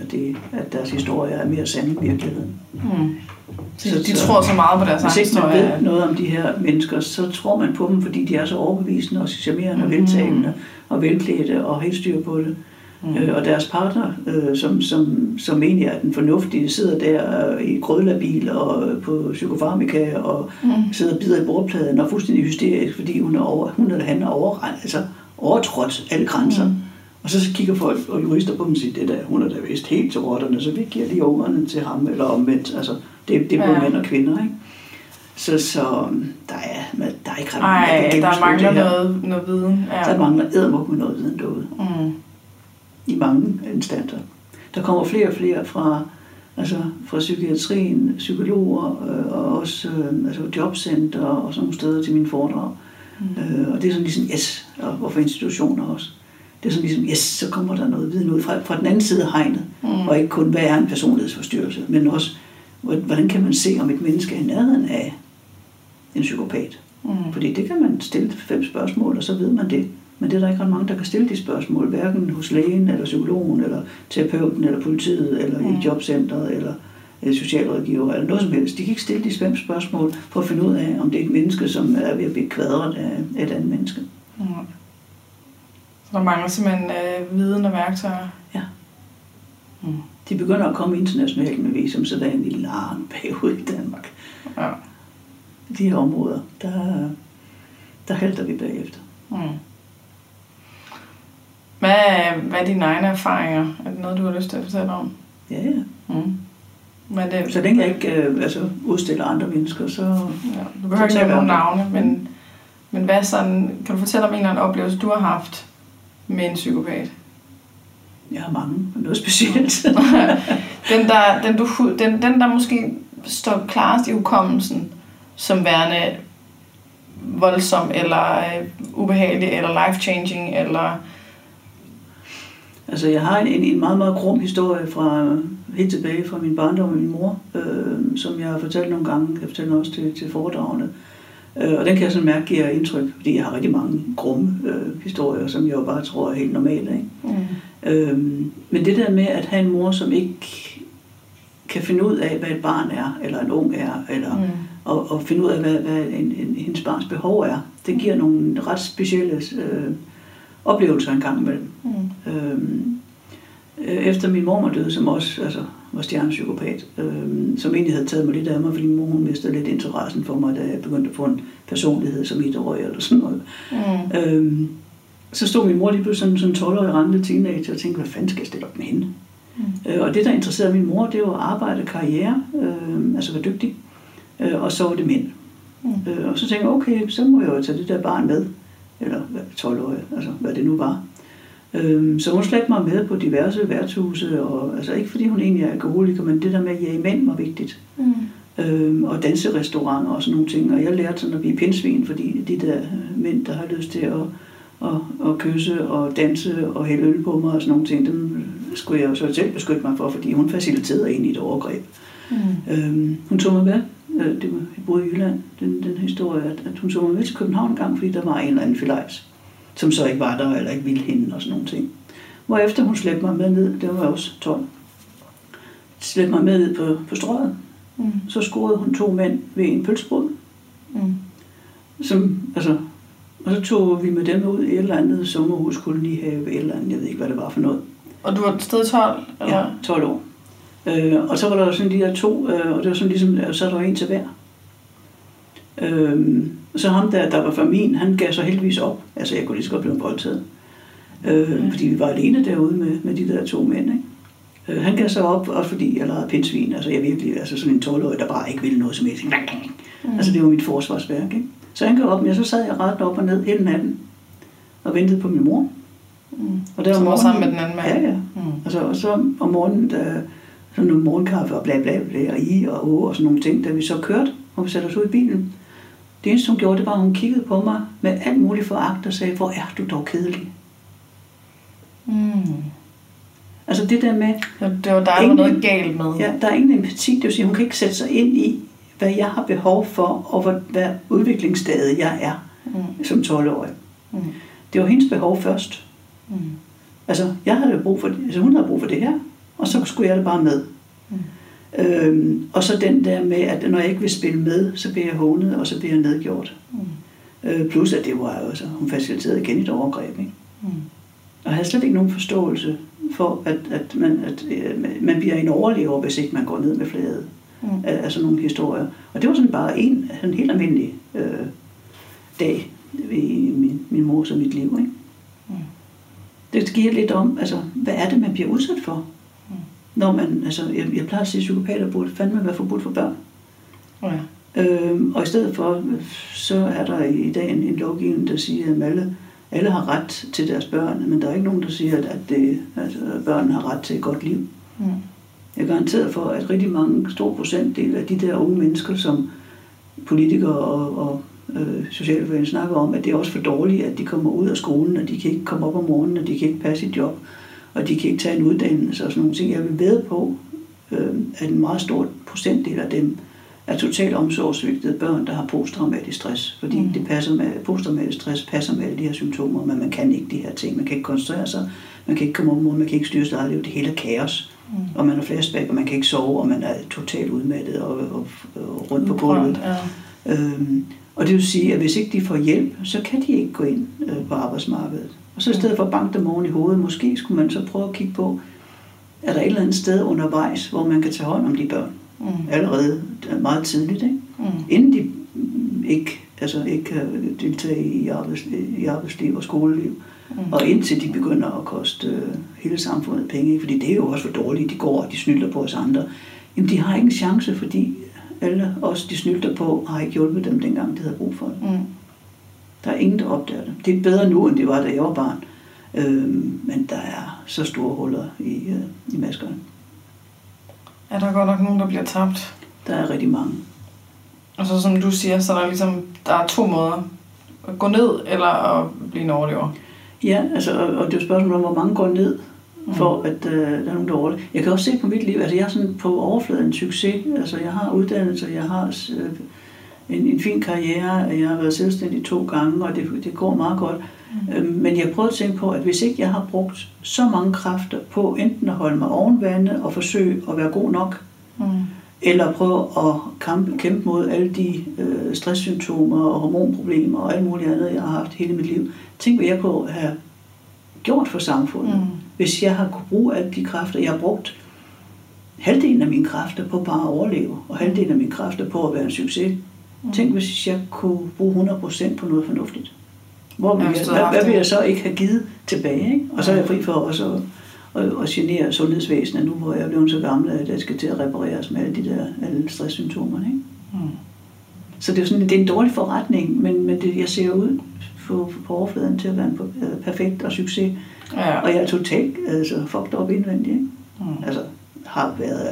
at deres historie er mere sande i virkeligheden. Mm. Så de tror så meget på deres historie. Hvis ikke man ved noget om de her mennesker, så tror man på dem, fordi de er så overbevisende og charmerende og veltalende og velklædte og helt styr på det. Mm. Og deres partner, som egentlig er den fornuftige, sidder der i grødlabil og på psykofarmika og sidder og bider i bordpladen og er fuldstændig hysterisk, fordi hun eller han er overrendt. Altså, overtrådt alle grænser. Mm. Og så kigger folk og jurister på dem og siger, det der, hun er da vist helt til rotterne, så vi giver lige ungerne til ham, eller omvendt. Altså, det er både mænd og kvinder, ikke? Så der er ikke ret meget. Nej, der mangler noget viden. Ja. Der mangler eddermukke noget viden derude. Mm. I mange instanser. Der kommer flere og flere fra psykiatrien, psykologer, og også jobcenter og sådan nogle steder til mine foredrag. Mm. Og det er sådan ligesom, yes, og for institutioner også. Det er sådan ligesom, yes, så kommer der noget viden ud fra den anden side af hegnet. Mm. Og ikke kun, hvad er en personlighedsforstyrrelse, men også, hvordan kan man se, om et menneske er i nærheden af en psykopat? Mm. Fordi det kan man stille 5 spørgsmål, og så ved man det. Men det er der ikke ret mange, der kan stille de spørgsmål, hverken hos lægen, eller psykologen, eller terapeuten, eller politiet, eller i jobcentret, eller socialrådgiver eller noget som helst. De kan ikke stille de 5 spørgsmål for at finde ud af, om det er et menneske, som er ved at blive kvadret af et andet menneske. Mm. Så der mangler simpelthen viden og værktøjer? Ja. Mm. De begynder at komme internationalt med vi, som så der er en lille larm bagud i Danmark. Ja. De her områder, der halter vi bagefter. Mm. Hvad er dine egne erfaringer? Er det noget, du har lyst til at fortælle om? Ja, ja. Mm. Men det, så længe jeg ikke udstiller andre mennesker, så... Ja, du behøver ikke nævne nogen navne, men Men hvad sådan, kan du fortælle om en eller anden oplevelse, du har haft med en psykopat? Jeg har mange, men noget specielt. den, der måske står klarest i hukommelsen som værende voldsom, eller ubehagelig, eller life-changing, eller... Altså, jeg har en meget, meget grum historie fra helt tilbage fra min barndom og min mor, som jeg har fortalt nogle gange, kan jeg fortælle også til foredragene. Og den kan jeg sådan mærke giver indtryk, fordi jeg har rigtig mange grumme historier, som jeg jo bare tror er helt normale. Ikke? Mm. Men det der med at have en mor, som ikke kan finde ud af, hvad et barn er, eller en ung er, eller, og finde ud af, hvad hendes barns behov er, det giver nogle ret specielle oplevelser en gang imellem. Mm. Efter min mormor døde, som også var stjernepsykopat, som egentlig havde taget mig lidt af mig, fordi min mor mistede lidt interessen for mig, da jeg begyndte at få en personlighed som idrøg eller sådan noget. Mm. Så stod min mor lige pludselig sådan 12-årig ranglet teenager og tænkte, hvad fanden skal jeg stille op med hende? Mm. Og det, der interesserede min mor, det var arbejde og karriere, altså var dygtig, og så var det mænd. Mm. Og så tænkte jeg, okay, så må jeg jo tage det der barn med, eller 12-årige, altså hvad det nu var. Så hun slæbte mig med på diverse værtshuse, og, altså ikke fordi hun egentlig er alkoholiker, men det der med at jage mænd var vigtigt. Mm. Og danserestauranter og sådan nogle ting, og jeg lærte sådan at blive pindsvin, fordi de der mænd, der har lyst til at kysse og danse og hælde øl på mig og sådan nogle ting, dem skulle jeg jo så selv beskytte mig for, fordi hun faciliterede egentlig et overgreb. Mm. Hun tog mig med, det var, jeg boede i Jylland, den historie, at hun tog mig med til København en gang, fordi der var en eller anden filajs, som så ikke var der, eller ikke ville hende, og sådan nogle ting. Hvorefter hun slæbte mig med ned, det var også 12, slæbte mig med ned på strøget, så scorede hun 2 mænd ved en pølsebrød, og så tog vi med dem ud i et eller andet sommerhuskolonihave, eller andet, jeg ved ikke, hvad det var for noget. Og du var stadig 12? Eller? Ja, 12 år. Og så var der sådan de der 2, og det var sådan ligesom, så der var en til hver. Så ham der var fra min, han gav så heldigvis op. Altså jeg kunne lige så godt blive voldtaget. Fordi vi var alene derude med de der 2 mænd. Ikke? Han gav så op, også fordi jeg lavede pindsvin. Altså jeg virkelig, altså sådan en 12-årig, der bare ikke ville noget som helst. Altså det var mit forsvarsværk. Ikke? Så han gav op, men så sad jeg ret op og ned hele natten og ventede på min mor. Og der var mor sammen med den anden mand. Ja. Altså, og så om morgenen, sådan nogle morgenkaffe og bla bla bla og i og å og sådan nogle ting, da vi så kørte, og vi satte os ud i bilen. Det eneste, hun gjorde, det var, at hun kiggede på mig med alt muligt foragt og sagde, hvor er du dog kedelig? Altså det der med... Det var der noget galt med. Ja, der er ingen empati. Det vil sige, hun kan ikke sætte sig ind i, hvad jeg har behov for, og hvad udviklingsstadiet jeg er som 12-årig. Det var hendes behov først. Altså, jeg havde brug for det. Altså, hun havde brug for det her, og så skulle jeg det bare med. Og så den der med, at når jeg ikke vil spille med, så bliver jeg hånet, og så bliver jeg nedgjort. Plus at det var jo, så hun faciliterede igen et overgreb, ikke? Og havde slet ikke nogen forståelse for, at man bliver en overlever, hvis ikke man går ned med flaget af sådan nogle historier. Og det var sådan bare en helt almindelig dag i min mors og mit liv, ikke? Det giver lidt om, altså, hvad er det, man bliver udsat for? Når man, altså, jeg plejer at sige, at psykopater burde fandme være forbudt for børn. Ja. Og i stedet for, så er der i dag en lovgivning, der siger, at alle har ret til deres børn, men der er ikke nogen, der siger, at børn har ret til et godt liv. Jeg er garanteret for, at rigtig mange, stor procentdel af de der unge mennesker, som politikere og socialforeninger snakker om, at det er også for dårligt, at de kommer ud af skolen, og de kan ikke komme op om morgenen, og de kan ikke passe et job, og de kan ikke tage en uddannelse og sådan nogle ting. Jeg vil vædde på, at en meget stor procentdel af dem er totalt omsorgssvigtede børn, der har posttraumatisk stress. Fordi det passer med, posttraumatisk stress passer med alle de her symptomer, men man kan ikke de her ting. Man kan ikke koncentrere sig, man kan ikke komme om, man kan ikke styre sig eget liv. Det hele er kaos, og man har flashback, og man kan ikke sove, og man er totalt udmattet og rundt på gulvet. Ja. Og det vil sige, at hvis ikke de får hjælp, så kan de ikke gå ind på arbejdsmarkedet. Og så i stedet for at banke dem oven i hovedet, måske skulle man så prøve at kigge på, er der et eller andet sted undervejs, hvor man kan tage hånd om de børn? Allerede meget tidligt, ikke? Inden de ikke kan deltage i arbejdsliv og skoleliv. Og indtil de begynder at koste hele samfundet penge, ikke? Fordi det er jo også for dårligt, de går og de snylder på os andre. Jamen de har ikke en chance, fordi alle os, de snylder på, har ikke hjulpet dem dengang, de havde brug for det. Der er ingen, der opdager det. Det er bedre nu, end det var, da jeg var barn. Men der er så store huller i maskerne. Er der godt nok nogen, der bliver tabt? Der er rigtig mange. Og så som du siger, så er der ligesom, der er to måder. At gå ned, eller at blive en overlever. Ja, altså, og det er jo spørgsmålet om, hvor mange går ned, for at der er nogen, der overlever. Jeg kan også se på mit liv, altså jeg er sådan på overfladen en succes. Altså jeg har uddannelse, jeg har en fin karriere, jeg har været selvstændig 2 gange, og det går meget godt. Men jeg prøver at tænke på, at hvis ikke jeg har brugt så mange kræfter på enten at holde mig oven vandet og forsøge at være god nok, eller prøve at kæmpe mod alle de stresssymptomer og hormonproblemer og alt muligt andet, jeg har haft hele mit liv. Tænk, hvad jeg kunne have gjort for samfundet, hvis jeg har kunne bruge alle de kræfter. Jeg har brugt halvdelen af mine kræfter på bare at overleve, og halvdelen af mine kræfter på at være en succes. Tænk, hvis jeg kunne bruge 100% på noget fornuftigt. Hvad vil jeg så ikke have givet tilbage? Ikke? Og så er jeg fri for også at genere sundhedsvæsenet nu, hvor jeg er blevet så gammel, at jeg skal til at repareres med alle de der stresssymptomerne. Ikke? Så det er, sådan, det er en dårlig forretning, men det, jeg ser ud på overfladen til at være en perfekt og succes. Ja. Og jeg er totalt fucked up indvendig. Ikke? Altså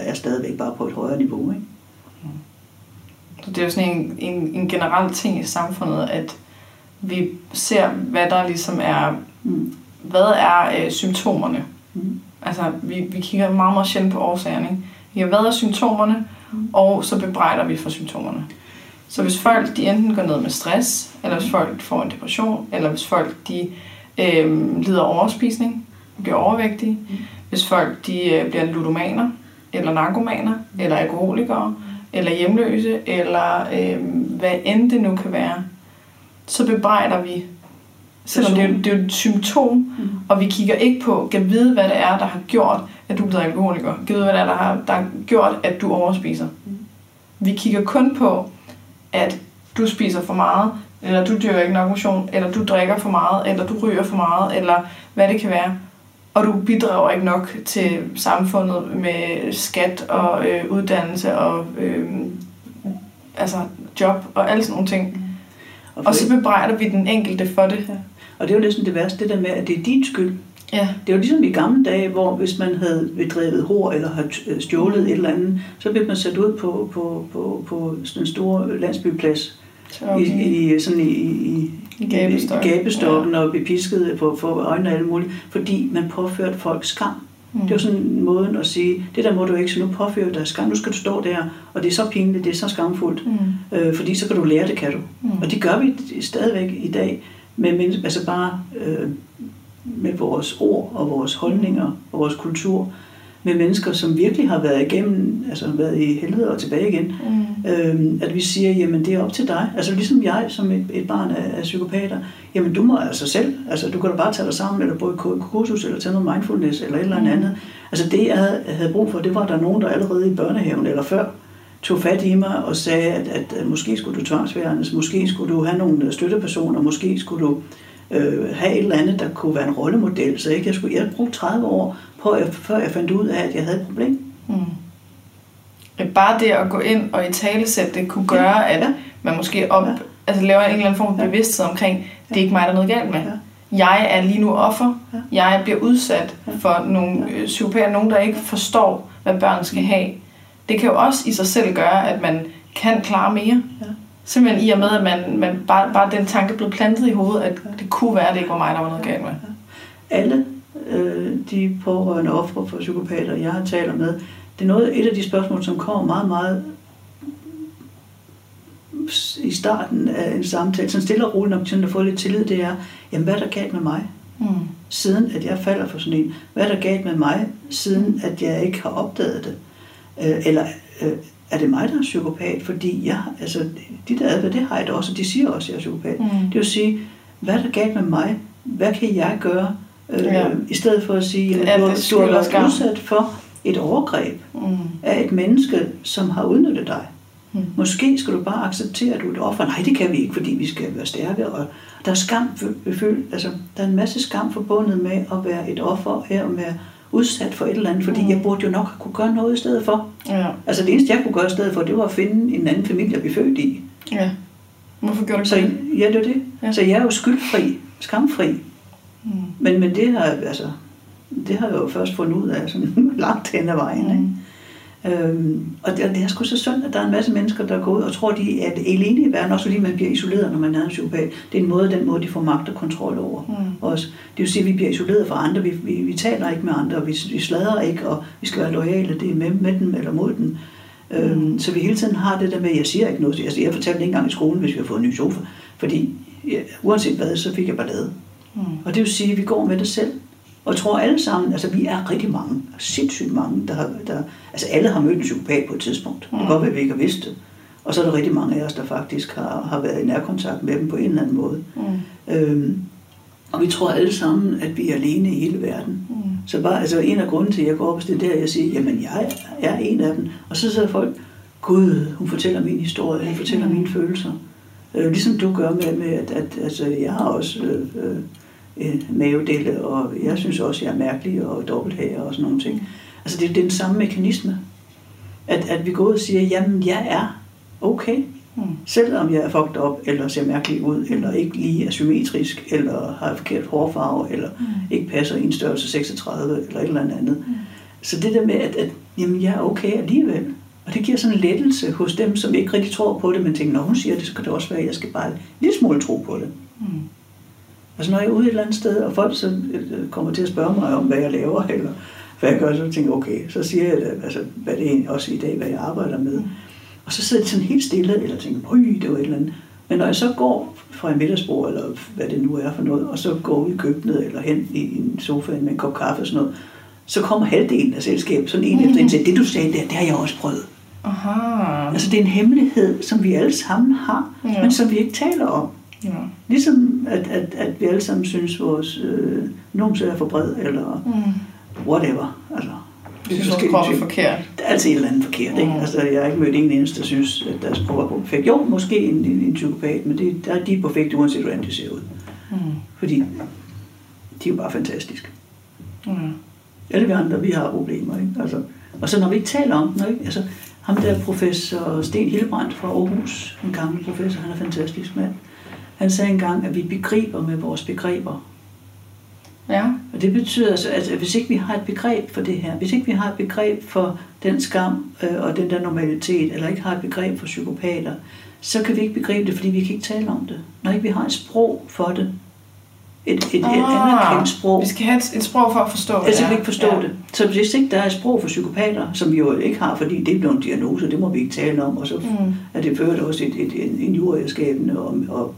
er stadigvæk bare på et højere niveau. Ikke? Så det er jo sådan en generel ting i samfundet, at vi ser, hvad der ligesom er, hvad er symptomerne. Altså, vi kigger meget, meget sjældent på årsagerne. Ja, hvad er symptomerne, og så bebrejder vi for symptomerne. Så hvis folk, de enten går ned med stress, eller hvis folk får en depression, eller hvis folk, de lider overspisning, bliver overvægtige, hvis folk, de bliver ludomaner, eller narkomaner, eller alkoholikere, eller hjemløse, eller hvad end det nu kan være, så bebrejder vi. Selvom det er jo et symptom, og vi kigger ikke på, kan vide, hvad det er, der har gjort, at du bliver alkoholiker. Kan vide, hvad det er, der har gjort, at du overspiser. Vi kigger kun på, at du spiser for meget, eller du dyrker ikke nok motion, eller du drikker for meget, eller du ryger for meget, eller hvad det kan være. Og du bidrager ikke nok til samfundet med skat og uddannelse og altså job og alle sådan nogle ting. Og så bebrejder vi den enkelte for det her. Og det er jo ligesom det værste, det der med, at det er din skyld. Ja. Det er jo ligesom i gamle dage, hvor hvis man havde bedrevet hår eller havde stjålet et eller andet, så blev man sat ud på sådan en stor landsbyplads. Okay. I gabestokken, ja. Og bepisket for øjnene og alt muligt, fordi man påførte folk skam. Det var sådan en måde at sige, det der må du ikke, så nu påfører dig skam, nu skal du stå der, og det er så pinligt, det er så skamfuldt, fordi så kan du lære det, kan du. Og det gør vi stadigvæk i dag, altså bare med vores ord og vores holdninger og vores kultur, med mennesker, som virkelig har været igennem, altså været i helvede og tilbage igen, at vi siger, jamen det er op til dig. Altså ligesom jeg, som et barn af psykopater, jamen du må altså selv, altså du kan da bare tage dig sammen, eller bruge kursus, eller tage noget mindfulness, eller et eller andet. Altså det, jeg havde brug for, det var, der nogen, der allerede i børnehaven, eller før, tog fat i mig og sagde, at måske skulle du tvangsfjernes, måske skulle du have nogle støttepersoner, måske skulle du have et eller andet, der kunne være en rollemodel, så ikke? Jeg brugte 30 år på, før jeg fandt ud af, at jeg havde et problem. Bare det at gå ind og italesætte, det kunne gøre, at man måske altså laver en eller anden form for bevidsthed omkring, det er ikke mig, der er noget galt med. Jeg er lige nu offer. Jeg bliver udsat for nogle psykopater, nogen, der ikke forstår, hvad børn skal have. Det kan jo også i sig selv gøre, at man kan klare mere. Simpelthen i og med, at man bare den tanke blev plantet i hovedet, at det kunne være, at det ikke var mig, der var noget galt med. Alle de pårørende ofre for psykopater, jeg har talt med, det er et af de spørgsmål, som kommer meget, meget i starten af en samtale, sådan stille og roligt, når man får lidt tillid, det er, jamen hvad er der galt med mig, siden at jeg falder for sådan en? Hvad er der galt med mig, siden at jeg ikke har opdaget det? Eller er det mig, der er psykopat? Fordi jeg, altså, de der adfærd, det har jeg da også, og de siger også, at jeg er psykopat. Det vil sige, hvad er der galt med mig? Hvad kan jeg gøre? I stedet for at sige, at du har været udsat for et overgreb af et menneske, som har udnyttet dig. Måske skal du bare acceptere, at du er et offer. Nej, det kan vi ikke, fordi vi skal være stærke. Og der er skam, altså, der er en masse skam forbundet med at være et offer her og med udsat for et eller andet, fordi jeg burde jo nok kunne gøre noget i stedet for. Altså det eneste, jeg kunne gøre i stedet for, det var at finde en anden familie at blive født i. Hvorfor gjorde du det? Ja, det var det. Ja. Så jeg er jo skyldfri, skamfri. Mm. Men det har altså, det har jeg jo først fundet ud af sådan langt hen ad vejen. Mm. Ikke? Og det er sgu så synd, at der er en masse mennesker, der går ud og tror, de er alene i verden, også fordi man bliver isoleret, når man er en psykopat. Det er en måde, de får magt og kontrol over os. Det vil sige, at vi bliver isoleret fra andre, vi taler ikke med andre, vi sladrer ikke, og vi skal være loyale, det er med dem eller mod dem. Så vi hele tiden har det der med, at jeg siger ikke noget. Altså, jeg fortalte ikke engang i skolen, hvis vi har fået en ny sofa, fordi uanset hvad, så fik jeg ballade. Og det vil sige, at vi går med det selv. Og jeg tror alle sammen, altså vi er rigtig mange, sindssygt mange, der altså alle har mødt en psykopat på et tidspunkt. Det kan godt være, at vi ikke har vidst det. Og så er der rigtig mange af os, der faktisk har været i nærkontakt med dem på en eller anden måde. Og vi tror alle sammen, at vi er alene i hele verden. Så bare, altså en af grunden til, at jeg går op og det der, jeg siger, jamen jeg er en af dem. Og så sidder folk, Gud, hun fortæller min historie, hun fortæller mine følelser. Ligesom du gør med at altså, jeg har også... mavedele, og jeg synes også, jeg er mærkelig og dobbelthager og sådan nogle ting. Altså det er den samme mekanisme. At vi går ud og siger, jamen jeg er okay. Selvom jeg er fucked op, eller ser mærkelig ud, eller ikke lige er symmetrisk, eller har forkert hårfarve, eller ikke passer i en størrelse 36, eller et eller andet. Så det der med, at jamen, jeg er okay alligevel. Og det giver sådan en lettelse hos dem, som ikke rigtig tror på det, men tænker, når hun siger det, så kan det også være, at jeg skal bare lidt smule tro på det. Altså når jeg er ude et eller andet sted, og folk så kommer til at spørge mig om, hvad jeg laver, eller hvad jeg gør, så tænker jeg, okay, så siger jeg, altså, hvad det egentlig også i dag, hvad jeg arbejder med. Og så sidder jeg sådan helt stille, eller tænker, det var et eller andet. Men når jeg så går fra en middagsbord, eller hvad det nu er for noget, og så går ud i køkkenet, eller hen i en sofa med en kop kaffe og sådan noget, så kommer halvdelen af selskabet sådan en efter en til, det du sagde der, det har jeg også prøvet. Aha. Altså det er en hemmelighed, som vi alle sammen har, men som vi ikke taler om. Ja. Ligesom at vi alle sammen synes, vores numse er for bred, eller whatever. Altså, det synes, at kroppen er forkert. Det er altid et eller andet forkert. Ikke? Altså, jeg har ikke mødt ingen eneste, der synes, at deres prøver er perfekt. Jo, måske en psykopat, men de er perfekte, uanset hvordan de ser ud. Fordi de er jo bare fantastiske. Alle vi andre, vi har problemer. Ikke? Altså, og så når vi ikke taler om det, ikke? Altså, ham der professor Sten Hildbrandt fra Aarhus, en gammel professor, han er fantastisk mand. Han sagde engang, at vi begriber med vores begreber. Ja. Og det betyder altså, at hvis ikke vi har et begreb for det her, hvis ikke vi har et begreb for den skam og den der normalitet, eller ikke har et begreb for psykopater, så kan vi ikke begribe det, fordi vi kan ikke tale om det. Når ikke vi har et sprog for det. Et anerkendt sprog. Vi skal have et sprog for at forstå det. Altså, vi kan ikke forstå det. Så hvis ikke der er et sprog for psykopater, som vi jo ikke har, fordi det er blevet en diagnose, det må vi ikke tale om, og så er det ført også et injurierskabende og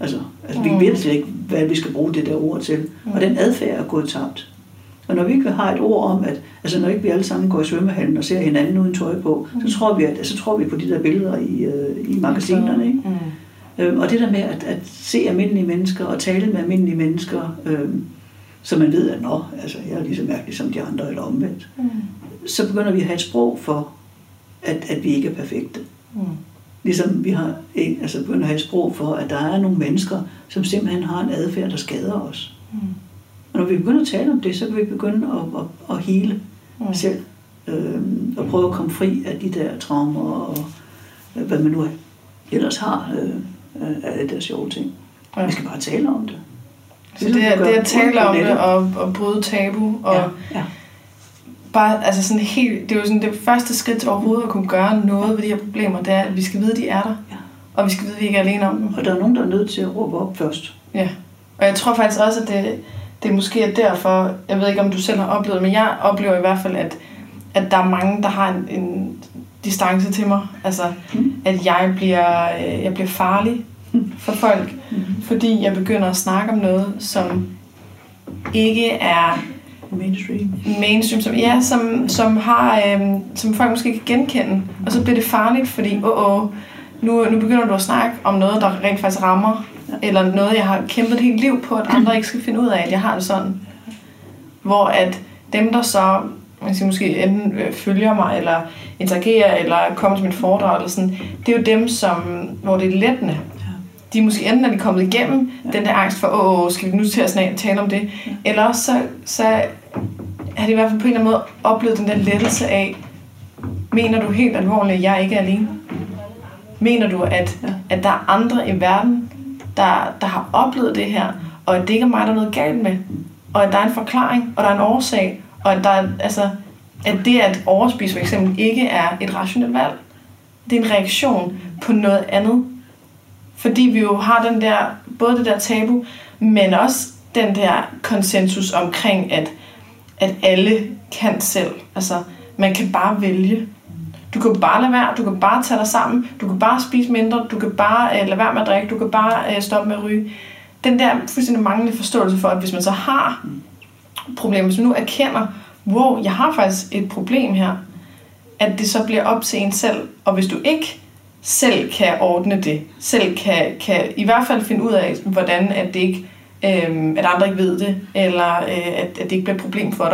Altså vi ved ikke, hvad vi skal bruge det der ord til. Og den adfærd er gået tabt. Og når vi ikke har et ord om, at altså når ikke vi alle sammen går i svømmehallen og ser hinanden uden tøj på, så tror vi, at så tror vi på de der billeder i magasinerne, ikke? Og det der med at se almindelige mennesker og tale med almindelige mennesker, så man ved, at altså jeg er lige så mærkelig som de andre eller omvendt, så begynder vi at have et sprog for, at vi ikke er perfekte. Ligesom vi har begyndt at have sprog for, at der er nogle mennesker, som simpelthen har en adfærd, der skader os. Og når vi begynder at tale om det, så kan vi begynde at hele selv. Og prøve at komme fri af de der traumer, og hvad man nu ellers har af det der sjove ting. Vi skal bare tale om det. Så det at tale om det, og bryde tabu, og... Ja. Bare, altså sådan helt, det er jo sådan det første skridt til overhovedet at kunne gøre noget ved de her problemer, det er, at vi skal vide, at de er der. Ja. Og vi skal vide, at vi ikke er alene om dem. Og der er nogen, der er nødt til at råbe op først. Ja. Og jeg tror faktisk også, at det måske er derfor, jeg ved ikke, om du selv har oplevet, men jeg oplever i hvert fald, at der er mange, der har en distance til mig. Altså, at jeg bliver farlig for folk, fordi jeg begynder at snakke om noget, som ikke er... mainstream, som folk måske kan genkende, og så bliver det farligt, fordi nu begynder du at snakke om noget, der rent faktisk rammer, eller noget, jeg har kæmpet et helt liv på, at andre ikke skal finde ud af, at jeg har det sådan, hvor at dem, der så måske enten følger mig, eller interagerer, eller kommer til mit foredrag, eller sådan, det er jo dem, hvor det er lettende. De er måske enten er de kommet igennem den der angst for, skal vi nu til at tale om det? Eller også så har de i hvert fald på en eller anden måde oplevet den der lettelse af, mener du helt alvorligt, at jeg ikke er alene? Mener du, at der er andre i verden, der har oplevet det her, og at det ikke er mig, der er noget galt med, og at der er en forklaring, og der er en årsag, og at, der er, altså, at det at overspise for eksempel ikke er et rationelt valg. Det er en reaktion på noget andet. Fordi vi jo har den der, både det der tabu, men også den der konsensus omkring, at alle kan selv. Altså, man kan bare vælge. Du kan bare lade være, du kan bare tage dig sammen, du kan bare spise mindre, du kan bare lade være med at drikke, du kan bare stoppe med at ryge. Den der fuldstændig manglende forståelse for, at hvis man så har problemer, hvis man nu erkender, wow, jeg har faktisk et problem her, at det så bliver op til en selv. Og hvis du ikke selv kan ordne det, selv kan i hvert fald finde ud af, hvordan at det ikke, at andre ikke ved det, eller at det ikke bliver et problem for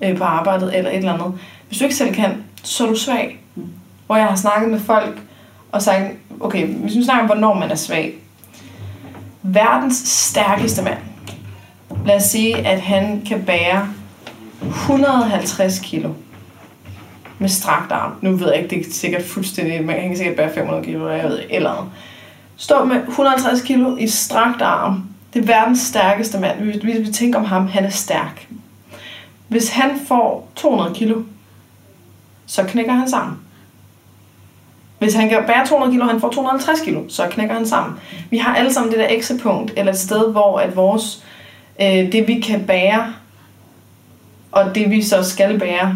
dig på arbejdet, eller et eller andet. Hvis du ikke selv kan, så er du svag. Hvor jeg har snakket med folk, og sagt, okay, hvis vi snakker om, hvornår man er svag. Verdens stærkeste mand. Lad os sige, at han kan bære 150 kilo med strakt arm. Nu ved jeg ikke, det er sikkert fuldstændig, man kan sikkert bære 500 kilo, jeg ved, eller andet. Stå med 150 kilo i strakt arm. Det er verdens stærkeste mand. Vi tænker om ham, han er stærk. Hvis han får 200 kilo, så knækker han sammen. Hvis han kan bære 200 kilo, og han får 250 kilo, så knækker han sammen. Vi har alle sammen det der ekstrapunkt, eller et sted, hvor at vores, det vi kan bære, og det vi så skal bære,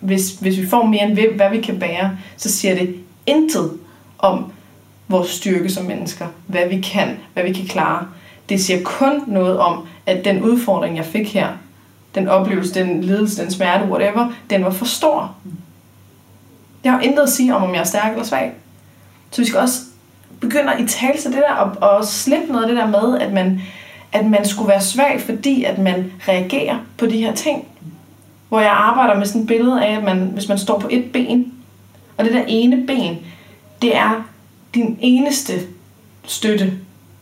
hvis vi får mere end hvad vi kan bære, så siger det intet om vores styrke som mennesker. Hvad vi kan, hvad vi kan klare. Det siger kun noget om, at den udfordring, jeg fik her, den oplevelse, den lidelse, den smerte, whatever, den var for stor. Det har jo intet at sige om jeg er stærk eller svag. Så vi skal også begynde at tale sig det der, og slippe noget af det der med, at man skulle være svag, fordi at man reagerer på de her ting. Hvor jeg arbejder med sådan et billede af, at man, hvis man står på et ben, og det der ene ben, det er din eneste støtte.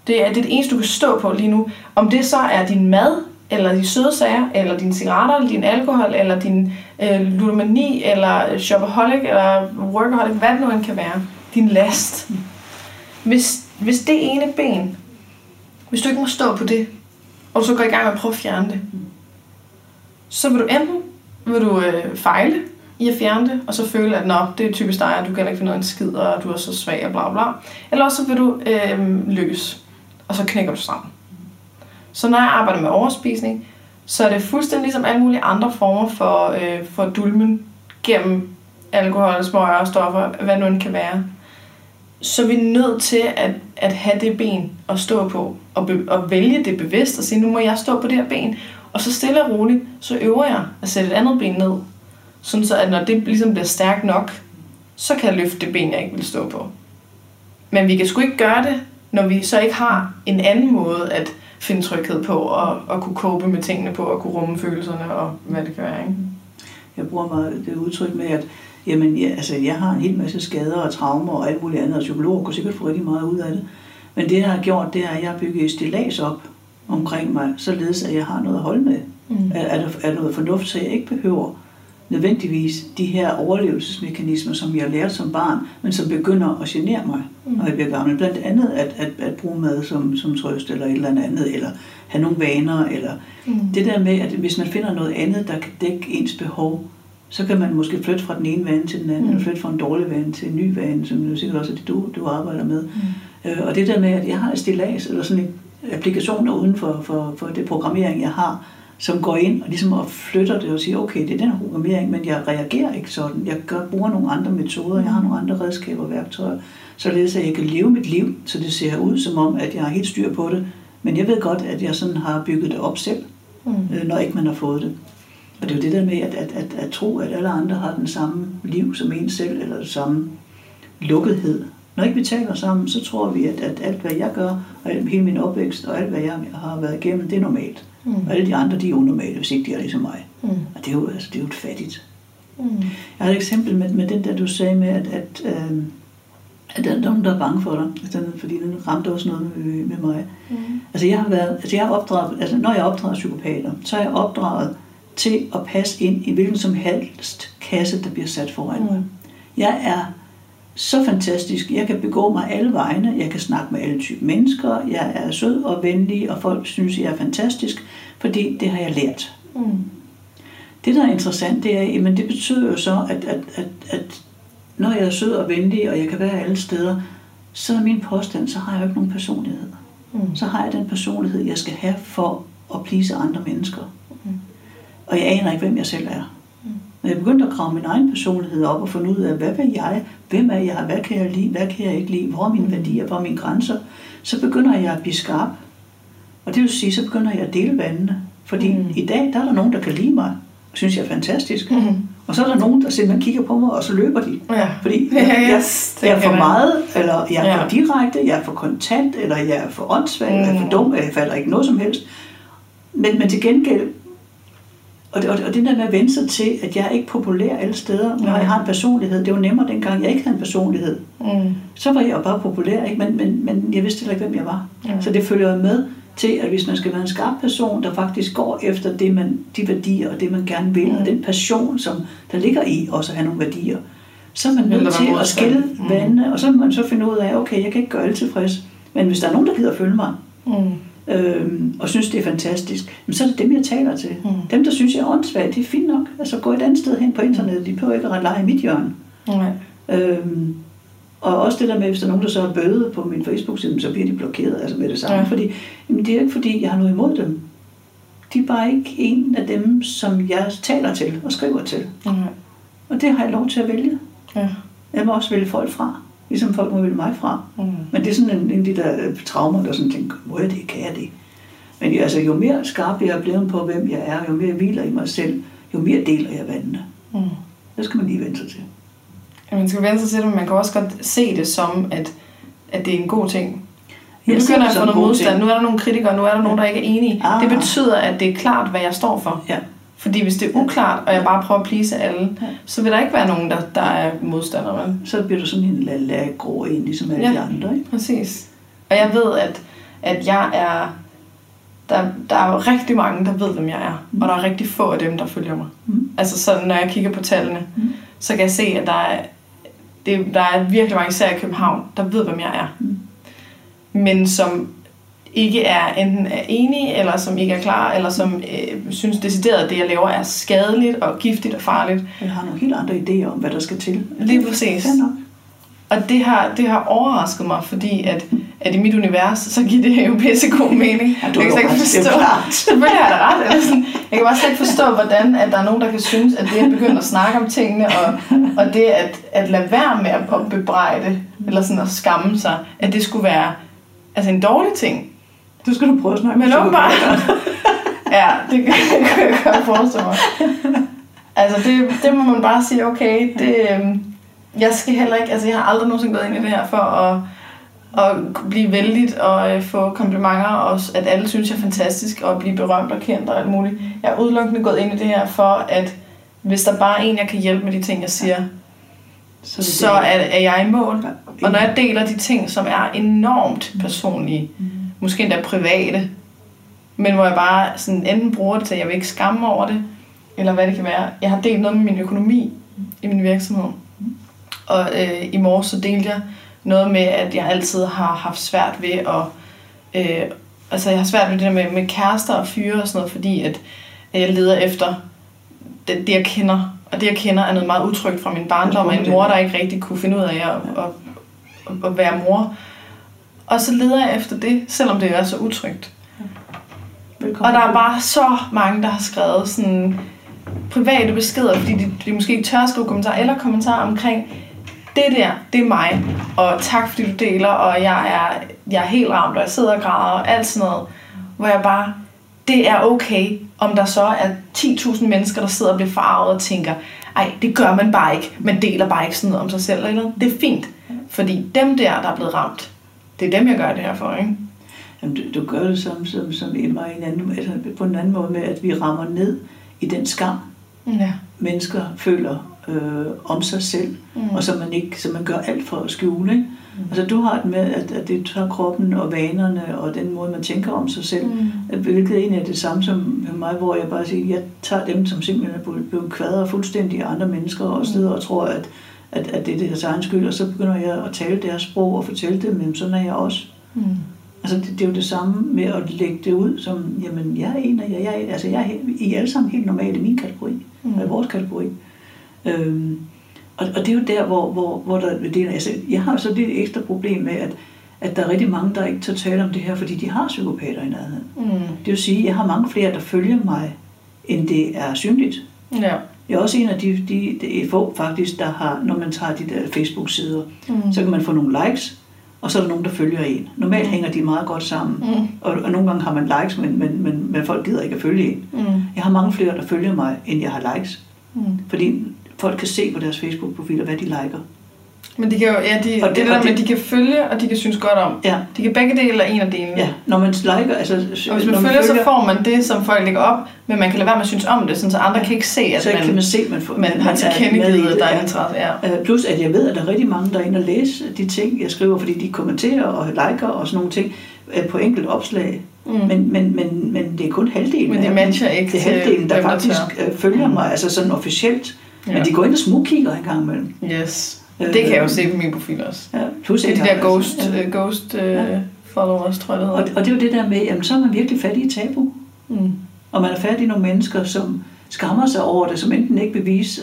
Det er det eneste, du kan stå på lige nu. Om det så er din mad, eller de søde sager, eller dine cigaretter, eller din alkohol, eller din ludomani, eller shopaholic, eller workaholic, hvad det nu end kan være. Din last. Hvis det ene ben, hvis du ikke må stå på det, og så går i gang med at prøve at fjerne det, så vil du enten fejle i at fjerne det, og så føle, at nå, det er typisk dig, og du kan heller ikke finde noget en skid, og du er så svag og bla bla. Eller også så vil du lykkes, og så knækker du sammen. Så når jeg arbejder med overspisning, så er det fuldstændig ligesom alle mulige andre former for dulmen gennem alkohol, smøger, stoffer, hvad nu end kan være. Så vi er nødt til at have det ben at stå på, og vælge det bevidst og sige, nu må jeg stå på det her ben. Og så stille og roligt, så øver jeg at sætte et andet ben ned. Sådan så, at når det ligesom bliver stærkt nok, så kan jeg løfte det ben, jeg ikke vil stå på. Men vi kan sgu ikke gøre det, når vi så ikke har en anden måde at finde tryghed på, og kunne cope med tingene på, og kunne rumme følelserne, og hvad det kan være, ikke? Jeg bruger meget det udtryk med, at jamen, jeg har en hel masse skader og traumer og alt muligt andet, og psykologer kunne sikkert få rigtig meget ud af det. Men det, jeg har gjort, det er, at jeg har bygget et stillads op omkring mig, således at jeg har noget at holde med. Mm. Er noget fornuft, så jeg ikke behøver nødvendigvis de her overlevelsesmekanismer, som jeg lærte som barn, men som begynder at genere mig, når jeg bliver gammel. Blandt andet at bruge mad som trøst, eller et eller andet, eller have nogle vaner, eller det der med, at hvis man finder noget andet, der kan dække ens behov, så kan man måske flytte fra den ene vane til den anden, eller flytte fra en dårlig vane til en ny vane, som jo sikkert også er det, du arbejder med. Og det der med, at jeg har et stillads, eller sådan en applikationer uden for det programmering, jeg har, som går ind og ligesom og flytter det og siger, okay, det er den her programmering, men jeg reagerer ikke sådan. Jeg bruger nogle andre metoder, jeg har nogle andre redskaber og værktøjer, således at jeg kan leve mit liv, så det ser ud som om, at jeg har helt styr på det, men jeg ved godt, at jeg sådan har bygget det op selv, når ikke man har fået det. Og det er jo det der med at tro, at alle andre har den samme liv som en selv, eller den samme lukkethed. Når ikke vi taler sammen, så tror vi, at alt, hvad jeg gør, og hele min opvækst, og alt, hvad jeg har været igennem, det er normalt. Og alle de andre, de er unormale, hvis ikke de er ligesom mig. Og det er jo, det er jo et fattigt. Jeg har et eksempel med den der, du sagde med, at der er nogen, der er bange for dig. Altså, fordi den ramte også noget med mig. Altså, når jeg har opdraget psykopater, så er jeg opdraget til at passe ind i hvilken som helst kasse, der bliver sat foran mig. Jeg er så fantastisk. Jeg kan begå mig alle vegne, jeg kan snakke med alle typer mennesker, jeg er sød og venlig, og folk synes, jeg er fantastisk, fordi det har jeg lært. Mm. Det, der er interessant, det er, jamen, det betyder jo så, at når jeg er sød og venlig, og jeg kan være alle steder, så er min påstand, så har jeg jo ikke nogen personlighed. Mm. Så har jeg den personlighed, jeg skal have for at please andre mennesker. Mm. Og jeg aner ikke, hvem jeg selv er. Når jeg begyndte at grave min egen personlighed op og finde ud af, hvad vil jeg, hvem er jeg, hvad kan jeg lide, hvad kan jeg ikke lide, hvor er mine værdier, hvor er mine grænser, så begynder jeg at blive skarp. Og det vil sige, så begynder jeg at dele vandene. Fordi i dag, der er der nogen, der kan lide mig, og synes jeg er fantastisk. Mm. Og så er der nogen, der simpelthen kigger på mig, og så løber de. Ja. Fordi jeg er for meget, eller jeg er for direkte, jeg er for kontant, eller jeg er for åndssvagt, eller jeg er for dum, eller jeg falder ikke noget som helst. Men til gengæld, og det der med at vende sig til, at jeg er ikke populær alle steder, når jeg har en personlighed. Det var nemmere dengang, jeg ikke havde en personlighed. Mm. Så var jeg jo bare populær, ikke? Men jeg vidste heller ikke, hvem jeg var. Mm. Så det følger med til, at hvis man skal være en skarp person, der faktisk går efter det, de værdier og det, man gerne vil, og den passion, som der ligger i også at have nogle værdier, så er man nødt til at skille vandene, og så må man så finde ud af, okay, jeg kan ikke gøre alle tilfreds, men hvis der er nogen, der gider følge mig, og synes, det er fantastisk, men så er det dem, jeg taler til. Mm. Dem, der synes, jeg er åndssvagt, det er fint nok. Altså gå et andet sted hen på internettet, de behøver ikke at lege i mit hjørne. Og også det der med, hvis der er nogen, der så har bøde på min Facebook-side, så bliver de blokeret altså med det samme. Fordi, det er ikke fordi, jeg har noget imod dem. De er bare ikke en af dem, som jeg taler til og skriver til. Og det har jeg lov til at vælge. Jeg må også vælge folk fra. Ligesom folk må vælge mig fra. Men det er sådan en af de der traumer, der sådan tænker, må jeg det, kan jeg det? Men altså, jo mere skarp jeg er blevet på, hvem jeg er, jo mere jeg hviler i mig selv, jo mere deler jeg vandene. Det skal man lige vende sig til. Ja, man skal vende sig til det, men man kan også godt se det som, at det er en god ting. Nu begynder jeg at få noget modstand. Ting. Nu er der nogle kritikere, nu er der nogen, der ikke er enige. Det betyder, at det er klart, hvad jeg står for. Fordi hvis det er uklart, og jeg bare prøver at please alle, så vil der ikke være nogen, der er modstandere. Så bliver du sådan en grå en, ligesom alle de andre. Ikke? Præcis. Og jeg ved, at jeg er... Der er jo rigtig mange, der ved, hvem jeg er. Og der er rigtig få af dem, der følger mig. Altså sådan, når jeg kigger på tallene, så kan jeg se, at der er virkelig mange, især i København, der ved, hvem jeg er. Men som ikke er enten er enige, eller som ikke er klar, eller som synes decideret, at det, jeg laver, er skadeligt og giftigt og farligt. Jeg har nogle helt andre idéer om, hvad der skal til. Lige præcis. Og det har overrasket mig, fordi at i mit univers, så giver det jo pissegod mening. Ja, jeg kan ikke forstå. Selvfølgelig er der ret. Jeg kan bare slet ikke forstå, hvordan at der er nogen, der kan synes, at det at begynde at snakke om tingene, og det at lade være med at bebrejde, eller sådan at skamme sig, at det skulle være altså en dårlig ting. Du skal du prøve at snakke. Men åbenbart. Ja, det kan jeg godt forestille mig. Altså det må man bare sige, okay, det... Jeg skal heller ikke, altså jeg har aldrig nogensinde gået ind i det her for at blive vældigt og få komplimenter, og at alle synes, jeg er fantastisk, og blive berømt og kendt og alt muligt. Jeg er udelukkende gået ind i det her for, at hvis der bare er en, jeg kan hjælpe med de ting, jeg siger, så er jeg i mål. Og når jeg deler de ting, som er enormt personlige, måske endda private, men hvor jeg bare sådan enten bruger det til, at jeg vil ikke skamme over det, eller hvad det kan være. Jeg har delt noget med min økonomi i min virksomhed. Og i morges så delte jeg noget med, at jeg altid har haft svært ved jeg har svært ved det der med kærester og fyre og sådan noget, fordi at jeg leder efter det, jeg kender. Og det, jeg kender, er noget meget utrygt fra min barndom, og en mor, der ikke rigtig kunne finde ud af at være mor. Og så leder jeg efter det, selvom det er så utrygt. Og der er bare så mange, der har skrevet sådan... private beskeder, fordi de måske ikke tør skrive kommentarer eller kommentarer omkring det der, det er mig, og tak fordi du deler, og jeg er helt ramt, og jeg sidder og græder, og alt sådan noget, hvor jeg bare, det er okay, om der så er 10.000 mennesker, der sidder og bliver farvet og tænker, ej, det gør man bare ikke, man deler bare ikke sådan noget om sig selv, eller det er fint, fordi dem der er blevet ramt, det er dem, jeg gør det her for, ikke? Jamen, du gør det som Emma og en anden, altså på en anden måde med, at vi rammer ned i den skam, mennesker føler om sig selv, og som man gør alt for at skjule. Ikke? Altså du har det med, at det tager kroppen og vanerne og den måde, man tænker om sig selv, hvilket egentlig er det samme som mig, hvor jeg bare siger, jeg tager dem, som simpelthen er blevet kvadret fuldstændig af andre mennesker, og sidder og tror, at at det er deres egen skyld, og så begynder jeg at tale deres sprog og fortælle dem, jamen sådan er jeg også. Mm. Altså det er jo det samme med at lægge det ud som, jamen jeg er en af jer, I er alle sammen helt normalt i min kategori, eller i vores kategori. Og det er jo der, hvor der... Altså, jeg har så det ekstra problem med, at der er rigtig mange, der ikke tager tale om det her, fordi de har psykopater i nærheden. Mm. Det vil sige, at jeg har mange flere, der følger mig, end det er synligt. Ja. Jeg er også en af de få faktisk, der har... Når man tager de der Facebook-sider, så kan man få nogle likes, og så er der nogen, der følger en. Normalt hænger de meget godt sammen, og nogle gange har man likes, men folk gider ikke at følge en. Mm. Jeg har mange flere, der følger mig, end jeg har likes. Mm. Fordi... Folk kan se på deres Facebook-profiler, hvad de liker. Men de kan jo, ja, de kan følge, og de kan synes godt om. Ja. De kan begge dele, eller en af delene. Ja, når man liker... Altså, og hvis man følger, så får man det, som folk lægger op, men man kan lade være med at synes om det, så andre kan ikke se, at man har tilkendegivet, at der er interesse. Ja. Plus, at jeg ved, at der er rigtig mange, der er inde og læse de ting, jeg skriver, fordi de kommenterer og liker og sådan nogle ting på enkelt opslag. Mm. Men det er kun halvdelen. Men det matcher ikke. Det er halvdelen, der faktisk følger mig, altså sådan officielt. Ja. Men de går ind og smugkigger en gang imellem. Yes. Det kan jeg jo se på min profil også. Ja, plus det er de der ghost followers, tror jeg det hedder. Og det er jo det der med, jamen så er man virkelig fattig i tabu. Mm. Og man er fattig i nogle mennesker, som skammer sig over det, som enten ikke vil vise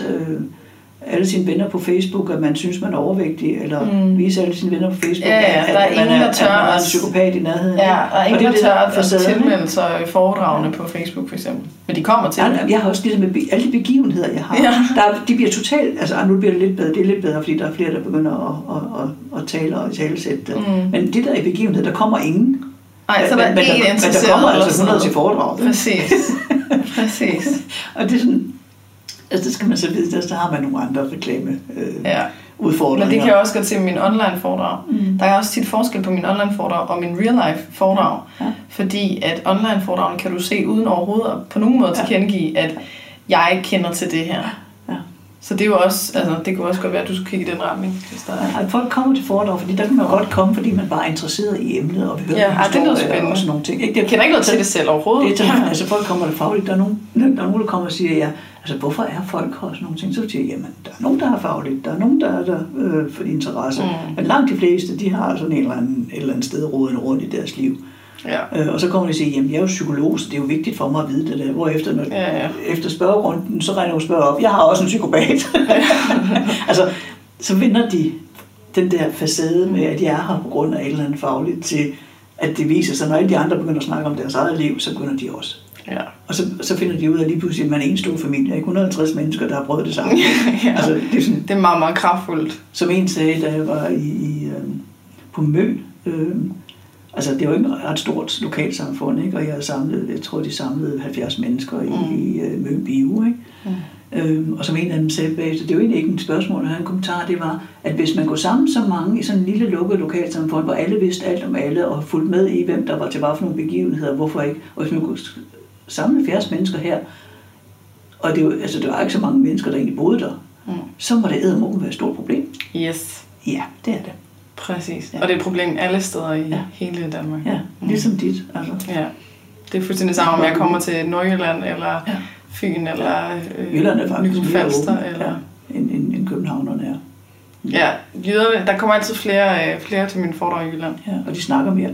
alle sine venner på Facebook, at man synes, man er overvægtig, eller vise alle sine venner på Facebook, at man er en psykopat i nærheden. Ja, der er ingen, der tør at tilmelde sig i foredragene på Facebook, for eksempel. Men de kommer til det. Jeg har også ligesom med alle de begivenheder, jeg har. Ja. De bliver totalt... Altså, nu bliver det lidt bedre, det er lidt bedre, fordi der er flere, der begynder at tale og talesætte det. Mm. Men det der i begivenheder, der kommer ingen. Nej, så der er én interesseret. Men der kommer altså 100 til foredrag. Præcis. Og det er sådan... Altså det skal man så vide, der har man nogle andre reklame udfordringer. Men det kan jeg også godt se med min online foredrag. Mm. Der er også tit forskel på min online foredrag og min real life foredrag. Ja. Fordi at online foredragen kan du se uden overhovedet og på nogen måde tilkendegive, at jeg ikke kender til det her. Ja. Så det er jo også, altså det kunne også godt være, at du skulle kigge i den retning. Ja, folk kommer til foredrag, fordi der kan man godt komme, fordi man bare er interesseret i emnet og vil høre historier og sådan nogle ting. Jeg kender ikke noget til det selv overhovedet. Det er, altså folk kommer der fagligt. Der er nogen, der kommer og siger, ja. Altså, hvorfor er folk her og sådan nogle ting? Så vil jeg sige, jamen, der er nogen, der har fagligt, der er nogen, der er der for interesse. Mm. Men langt de fleste, de har sådan et eller andet sted roden rundt i deres liv. Ja. Og så kommer de og siger, jamen, jeg er jo psykolog, så det er jo vigtigt for mig at vide det der. Hvorefter, efter spørgerunden, så regner jeg jo spørger op, jeg har også en psykopat. Altså, så vinder de den der facade med, at jeg er her på grund af et eller andet fagligt, til at det viser sig, når alle de andre begynder at snakke om deres eget liv, så begynder de også. Ja. Og så finder de ud af lige pludselig, at man er en stor familie, 150 mennesker, der har prøvet det samme. Ja. Altså, det er meget, meget kraftfuldt. Som en sagde, da jeg var på Møn. Altså, det var jo et ret stort lokalsamfund, ikke? Og jeg tror, de samlede 70 mennesker i Møn Bio. Ikke? Ja. Og som en af dem sagde bag, så det er jo egentlig ikke et spørgsmål, han en kommentar, det var, at hvis man går sammen så mange i sådan en lille lukket lokalsamfund, hvor alle vidste alt om alle, og fulgte med i, hvem der var til hvad for nogle begivenheder, hvorfor ikke, og hvis man kunne samle 70 mennesker her, og det var, altså, der var ikke så mange mennesker, der egentlig boede der, så må det eddermorgen være et stort problem. Yes. Ja, det er det. Præcis. Ja. Og det er et problem alle steder i hele Danmark. Ja, ligesom dit. Altså. Ja. Det er fuldstændig samme, om jeg kommer til Nordjylland, eller Fyn, eller Jylland er faktisk Nykøbing Falster, eller en københavnerne er. Ja, jyderne, der kommer altid flere til mine foredrag i Jylland. Ja, og de snakker mere.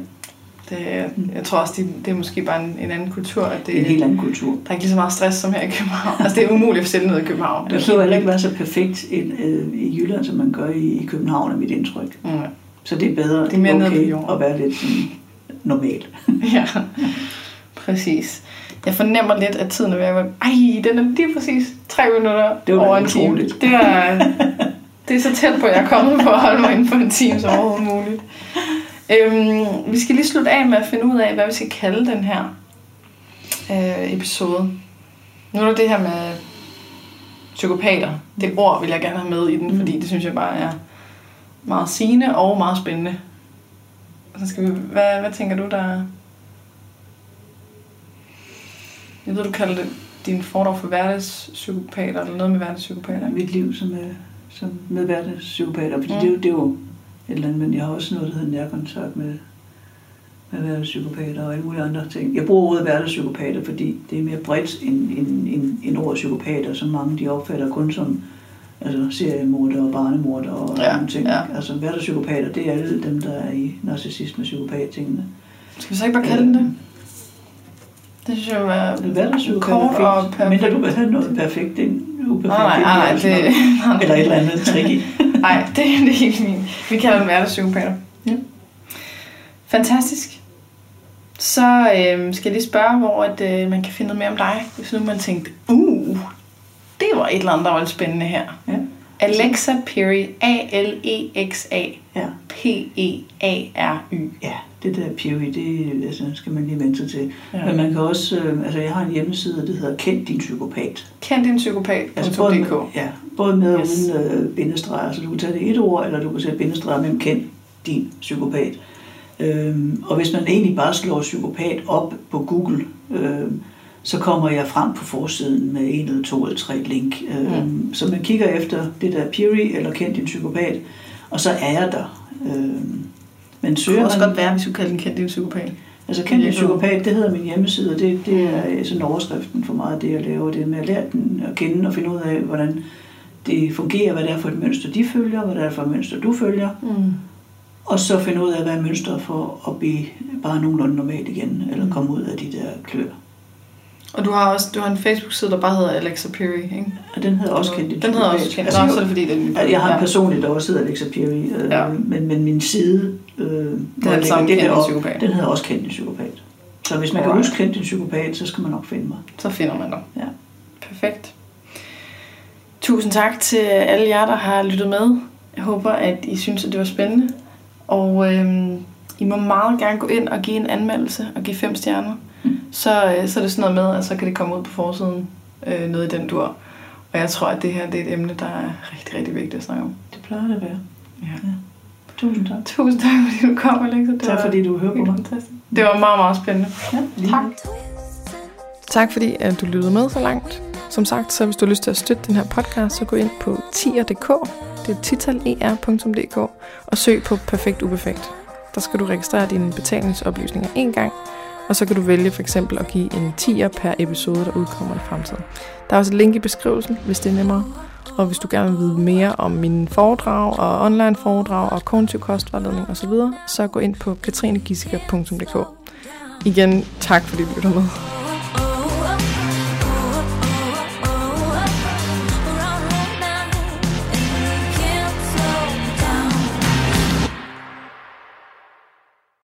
Jeg tror også, det er måske bare en anden kultur. At det er en helt anden kultur. Der er ikke lige så meget stress som her i København. Altså, det er umuligt at sælge noget i København. Det kan heller ikke være så perfekt i Jylland, som man gør i København, er mit indtryk. Mm. Så det er bedre det er okay at være lidt normal. Ja, præcis. Jeg fornemmer lidt, at tiden er ved at være... Ej, den er lige præcis 3 minutter over en time. Det er så tæt på, at jeg er kommet for at holde mig inden for en time, som overhovedet muligt. Vi skal lige slutte af med at finde ud af, hvad vi skal kalde den her episode. Nu er der det her med psykopater. Det ord vil jeg gerne have med i den, fordi det synes jeg bare er meget sigende og meget spændende. Så skal vi, hvad tænker du der? Jeg ved, du kalder det din foredrag for hverdagspsykopater, eller noget med hverdagspsykopater. Mit liv som med hverdagspsykopater, fordi det er jo eller andet, men jeg har også noget, der hedder nærkontakt med hverdagspsykopater og alle mulige andre ting. Jeg bruger ordet hverdagspsykopater, fordi det er mere bredt end ordet psykopater, som mange de opfatter kun som altså seriemorder og barnemorder og nogle ting. Ja. Altså hverdagspsykopater, det er alle dem, der er i narcissisme og psykopat-tingene. Skal vi så ikke bare kalde det? Det synes jeg jo er kort og perfekt. Men da du vil have noget perfekt ind, uperfekt ind, eller et eller andet tricky. Nej, det er helt min. Vi kalder dem hverdagspsykopater. Ja. Fantastisk. Så skal jeg lige spørge, hvor at, man kan finde noget mere om dig. Hvis nu man tænkte, det var et eller andet, der var lidt spændende her. Ja. Alexa Peary, A-L-E-X-A-P-E-A-R-Y. Ja, det der Peary, det altså, skal man lige vente til. Ja. Men man kan også, altså jeg har en hjemmeside, der hedder Kend din psykopat. Kend din psykopat.dk. Altså både med yes. og uden bindestreger, så du kan tage det et ord, eller du kan sætte bindestreger mellem kend din psykopat. Og hvis man egentlig bare slår psykopat op på Google, så kommer jeg frem på forsiden med 1 eller 2 eller 3 link. Så man kigger efter det der Peary eller Kend din psykopat, og så er jeg der. Men søger det kunne også godt være, hvis du kalder den Kend din psykopat. Altså Kend din psykopat, det hedder min hjemmeside, og det er sådan overskriften for meget af det, jeg laver. Det er med at lære den at kende og finde ud af, hvordan det fungerer, hvad det er for et mønster, de følger, hvad det er for et mønster, du følger. Mm. Og så finde ud af, hvad er mønstret for at blive bare nogenlunde normalt igen, eller komme ud af de der klør. Og du har en Facebook-side, der bare hedder Alexa Peary, ikke? Og den hedder også Kend din psykopat. Den hedder også Kend. Altså, så er det fordi, den... Jeg har en personligt, der også hedder Alexa Peary, men min side, der det samme Kend din psykopat. Den hedder også Kend din psykopat. Så hvis man kan huske Kend din psykopat, så skal man nok finde mig. Så finder man dig. Ja. Perfekt. Tusind tak til alle jer, der har lyttet med. Jeg håber, at I synes, at det var spændende. Og I må meget gerne gå ind og give en anmeldelse og give 5 stjerner. Så er det sådan noget med, at så kan det komme ud på forsiden noget i den dur. Og jeg tror, at det her det er et emne, der er rigtig, rigtig vigtigt at snakke om. Det plejer det at være. Ja. Tusind tak. Tusind tak, fordi du kom, Alexa. Tak, fordi du hørte mig. Fantastisk. Det var meget, meget spændende. Ja, tak. Tak, fordi du lyttede med så langt. Som sagt, så hvis du har lyst til at støtte den her podcast, så gå ind på tier.dk. Det er tier.dk og søg på Perfekt Uperfekt. Der skal du registrere dine betalingsoplysninger 1 gang, og så kan du vælge for eksempel at give en 10'er per episode, der udkommer i fremtiden. Der er også et link i beskrivelsen, hvis det er nemmere. Og hvis du gerne vil vide mere om mine foredrag og online foredrag og kognitiv kostvejledning osv., så gå ind på katrinegisiger.dk. Igen, tak fordi du lytter med.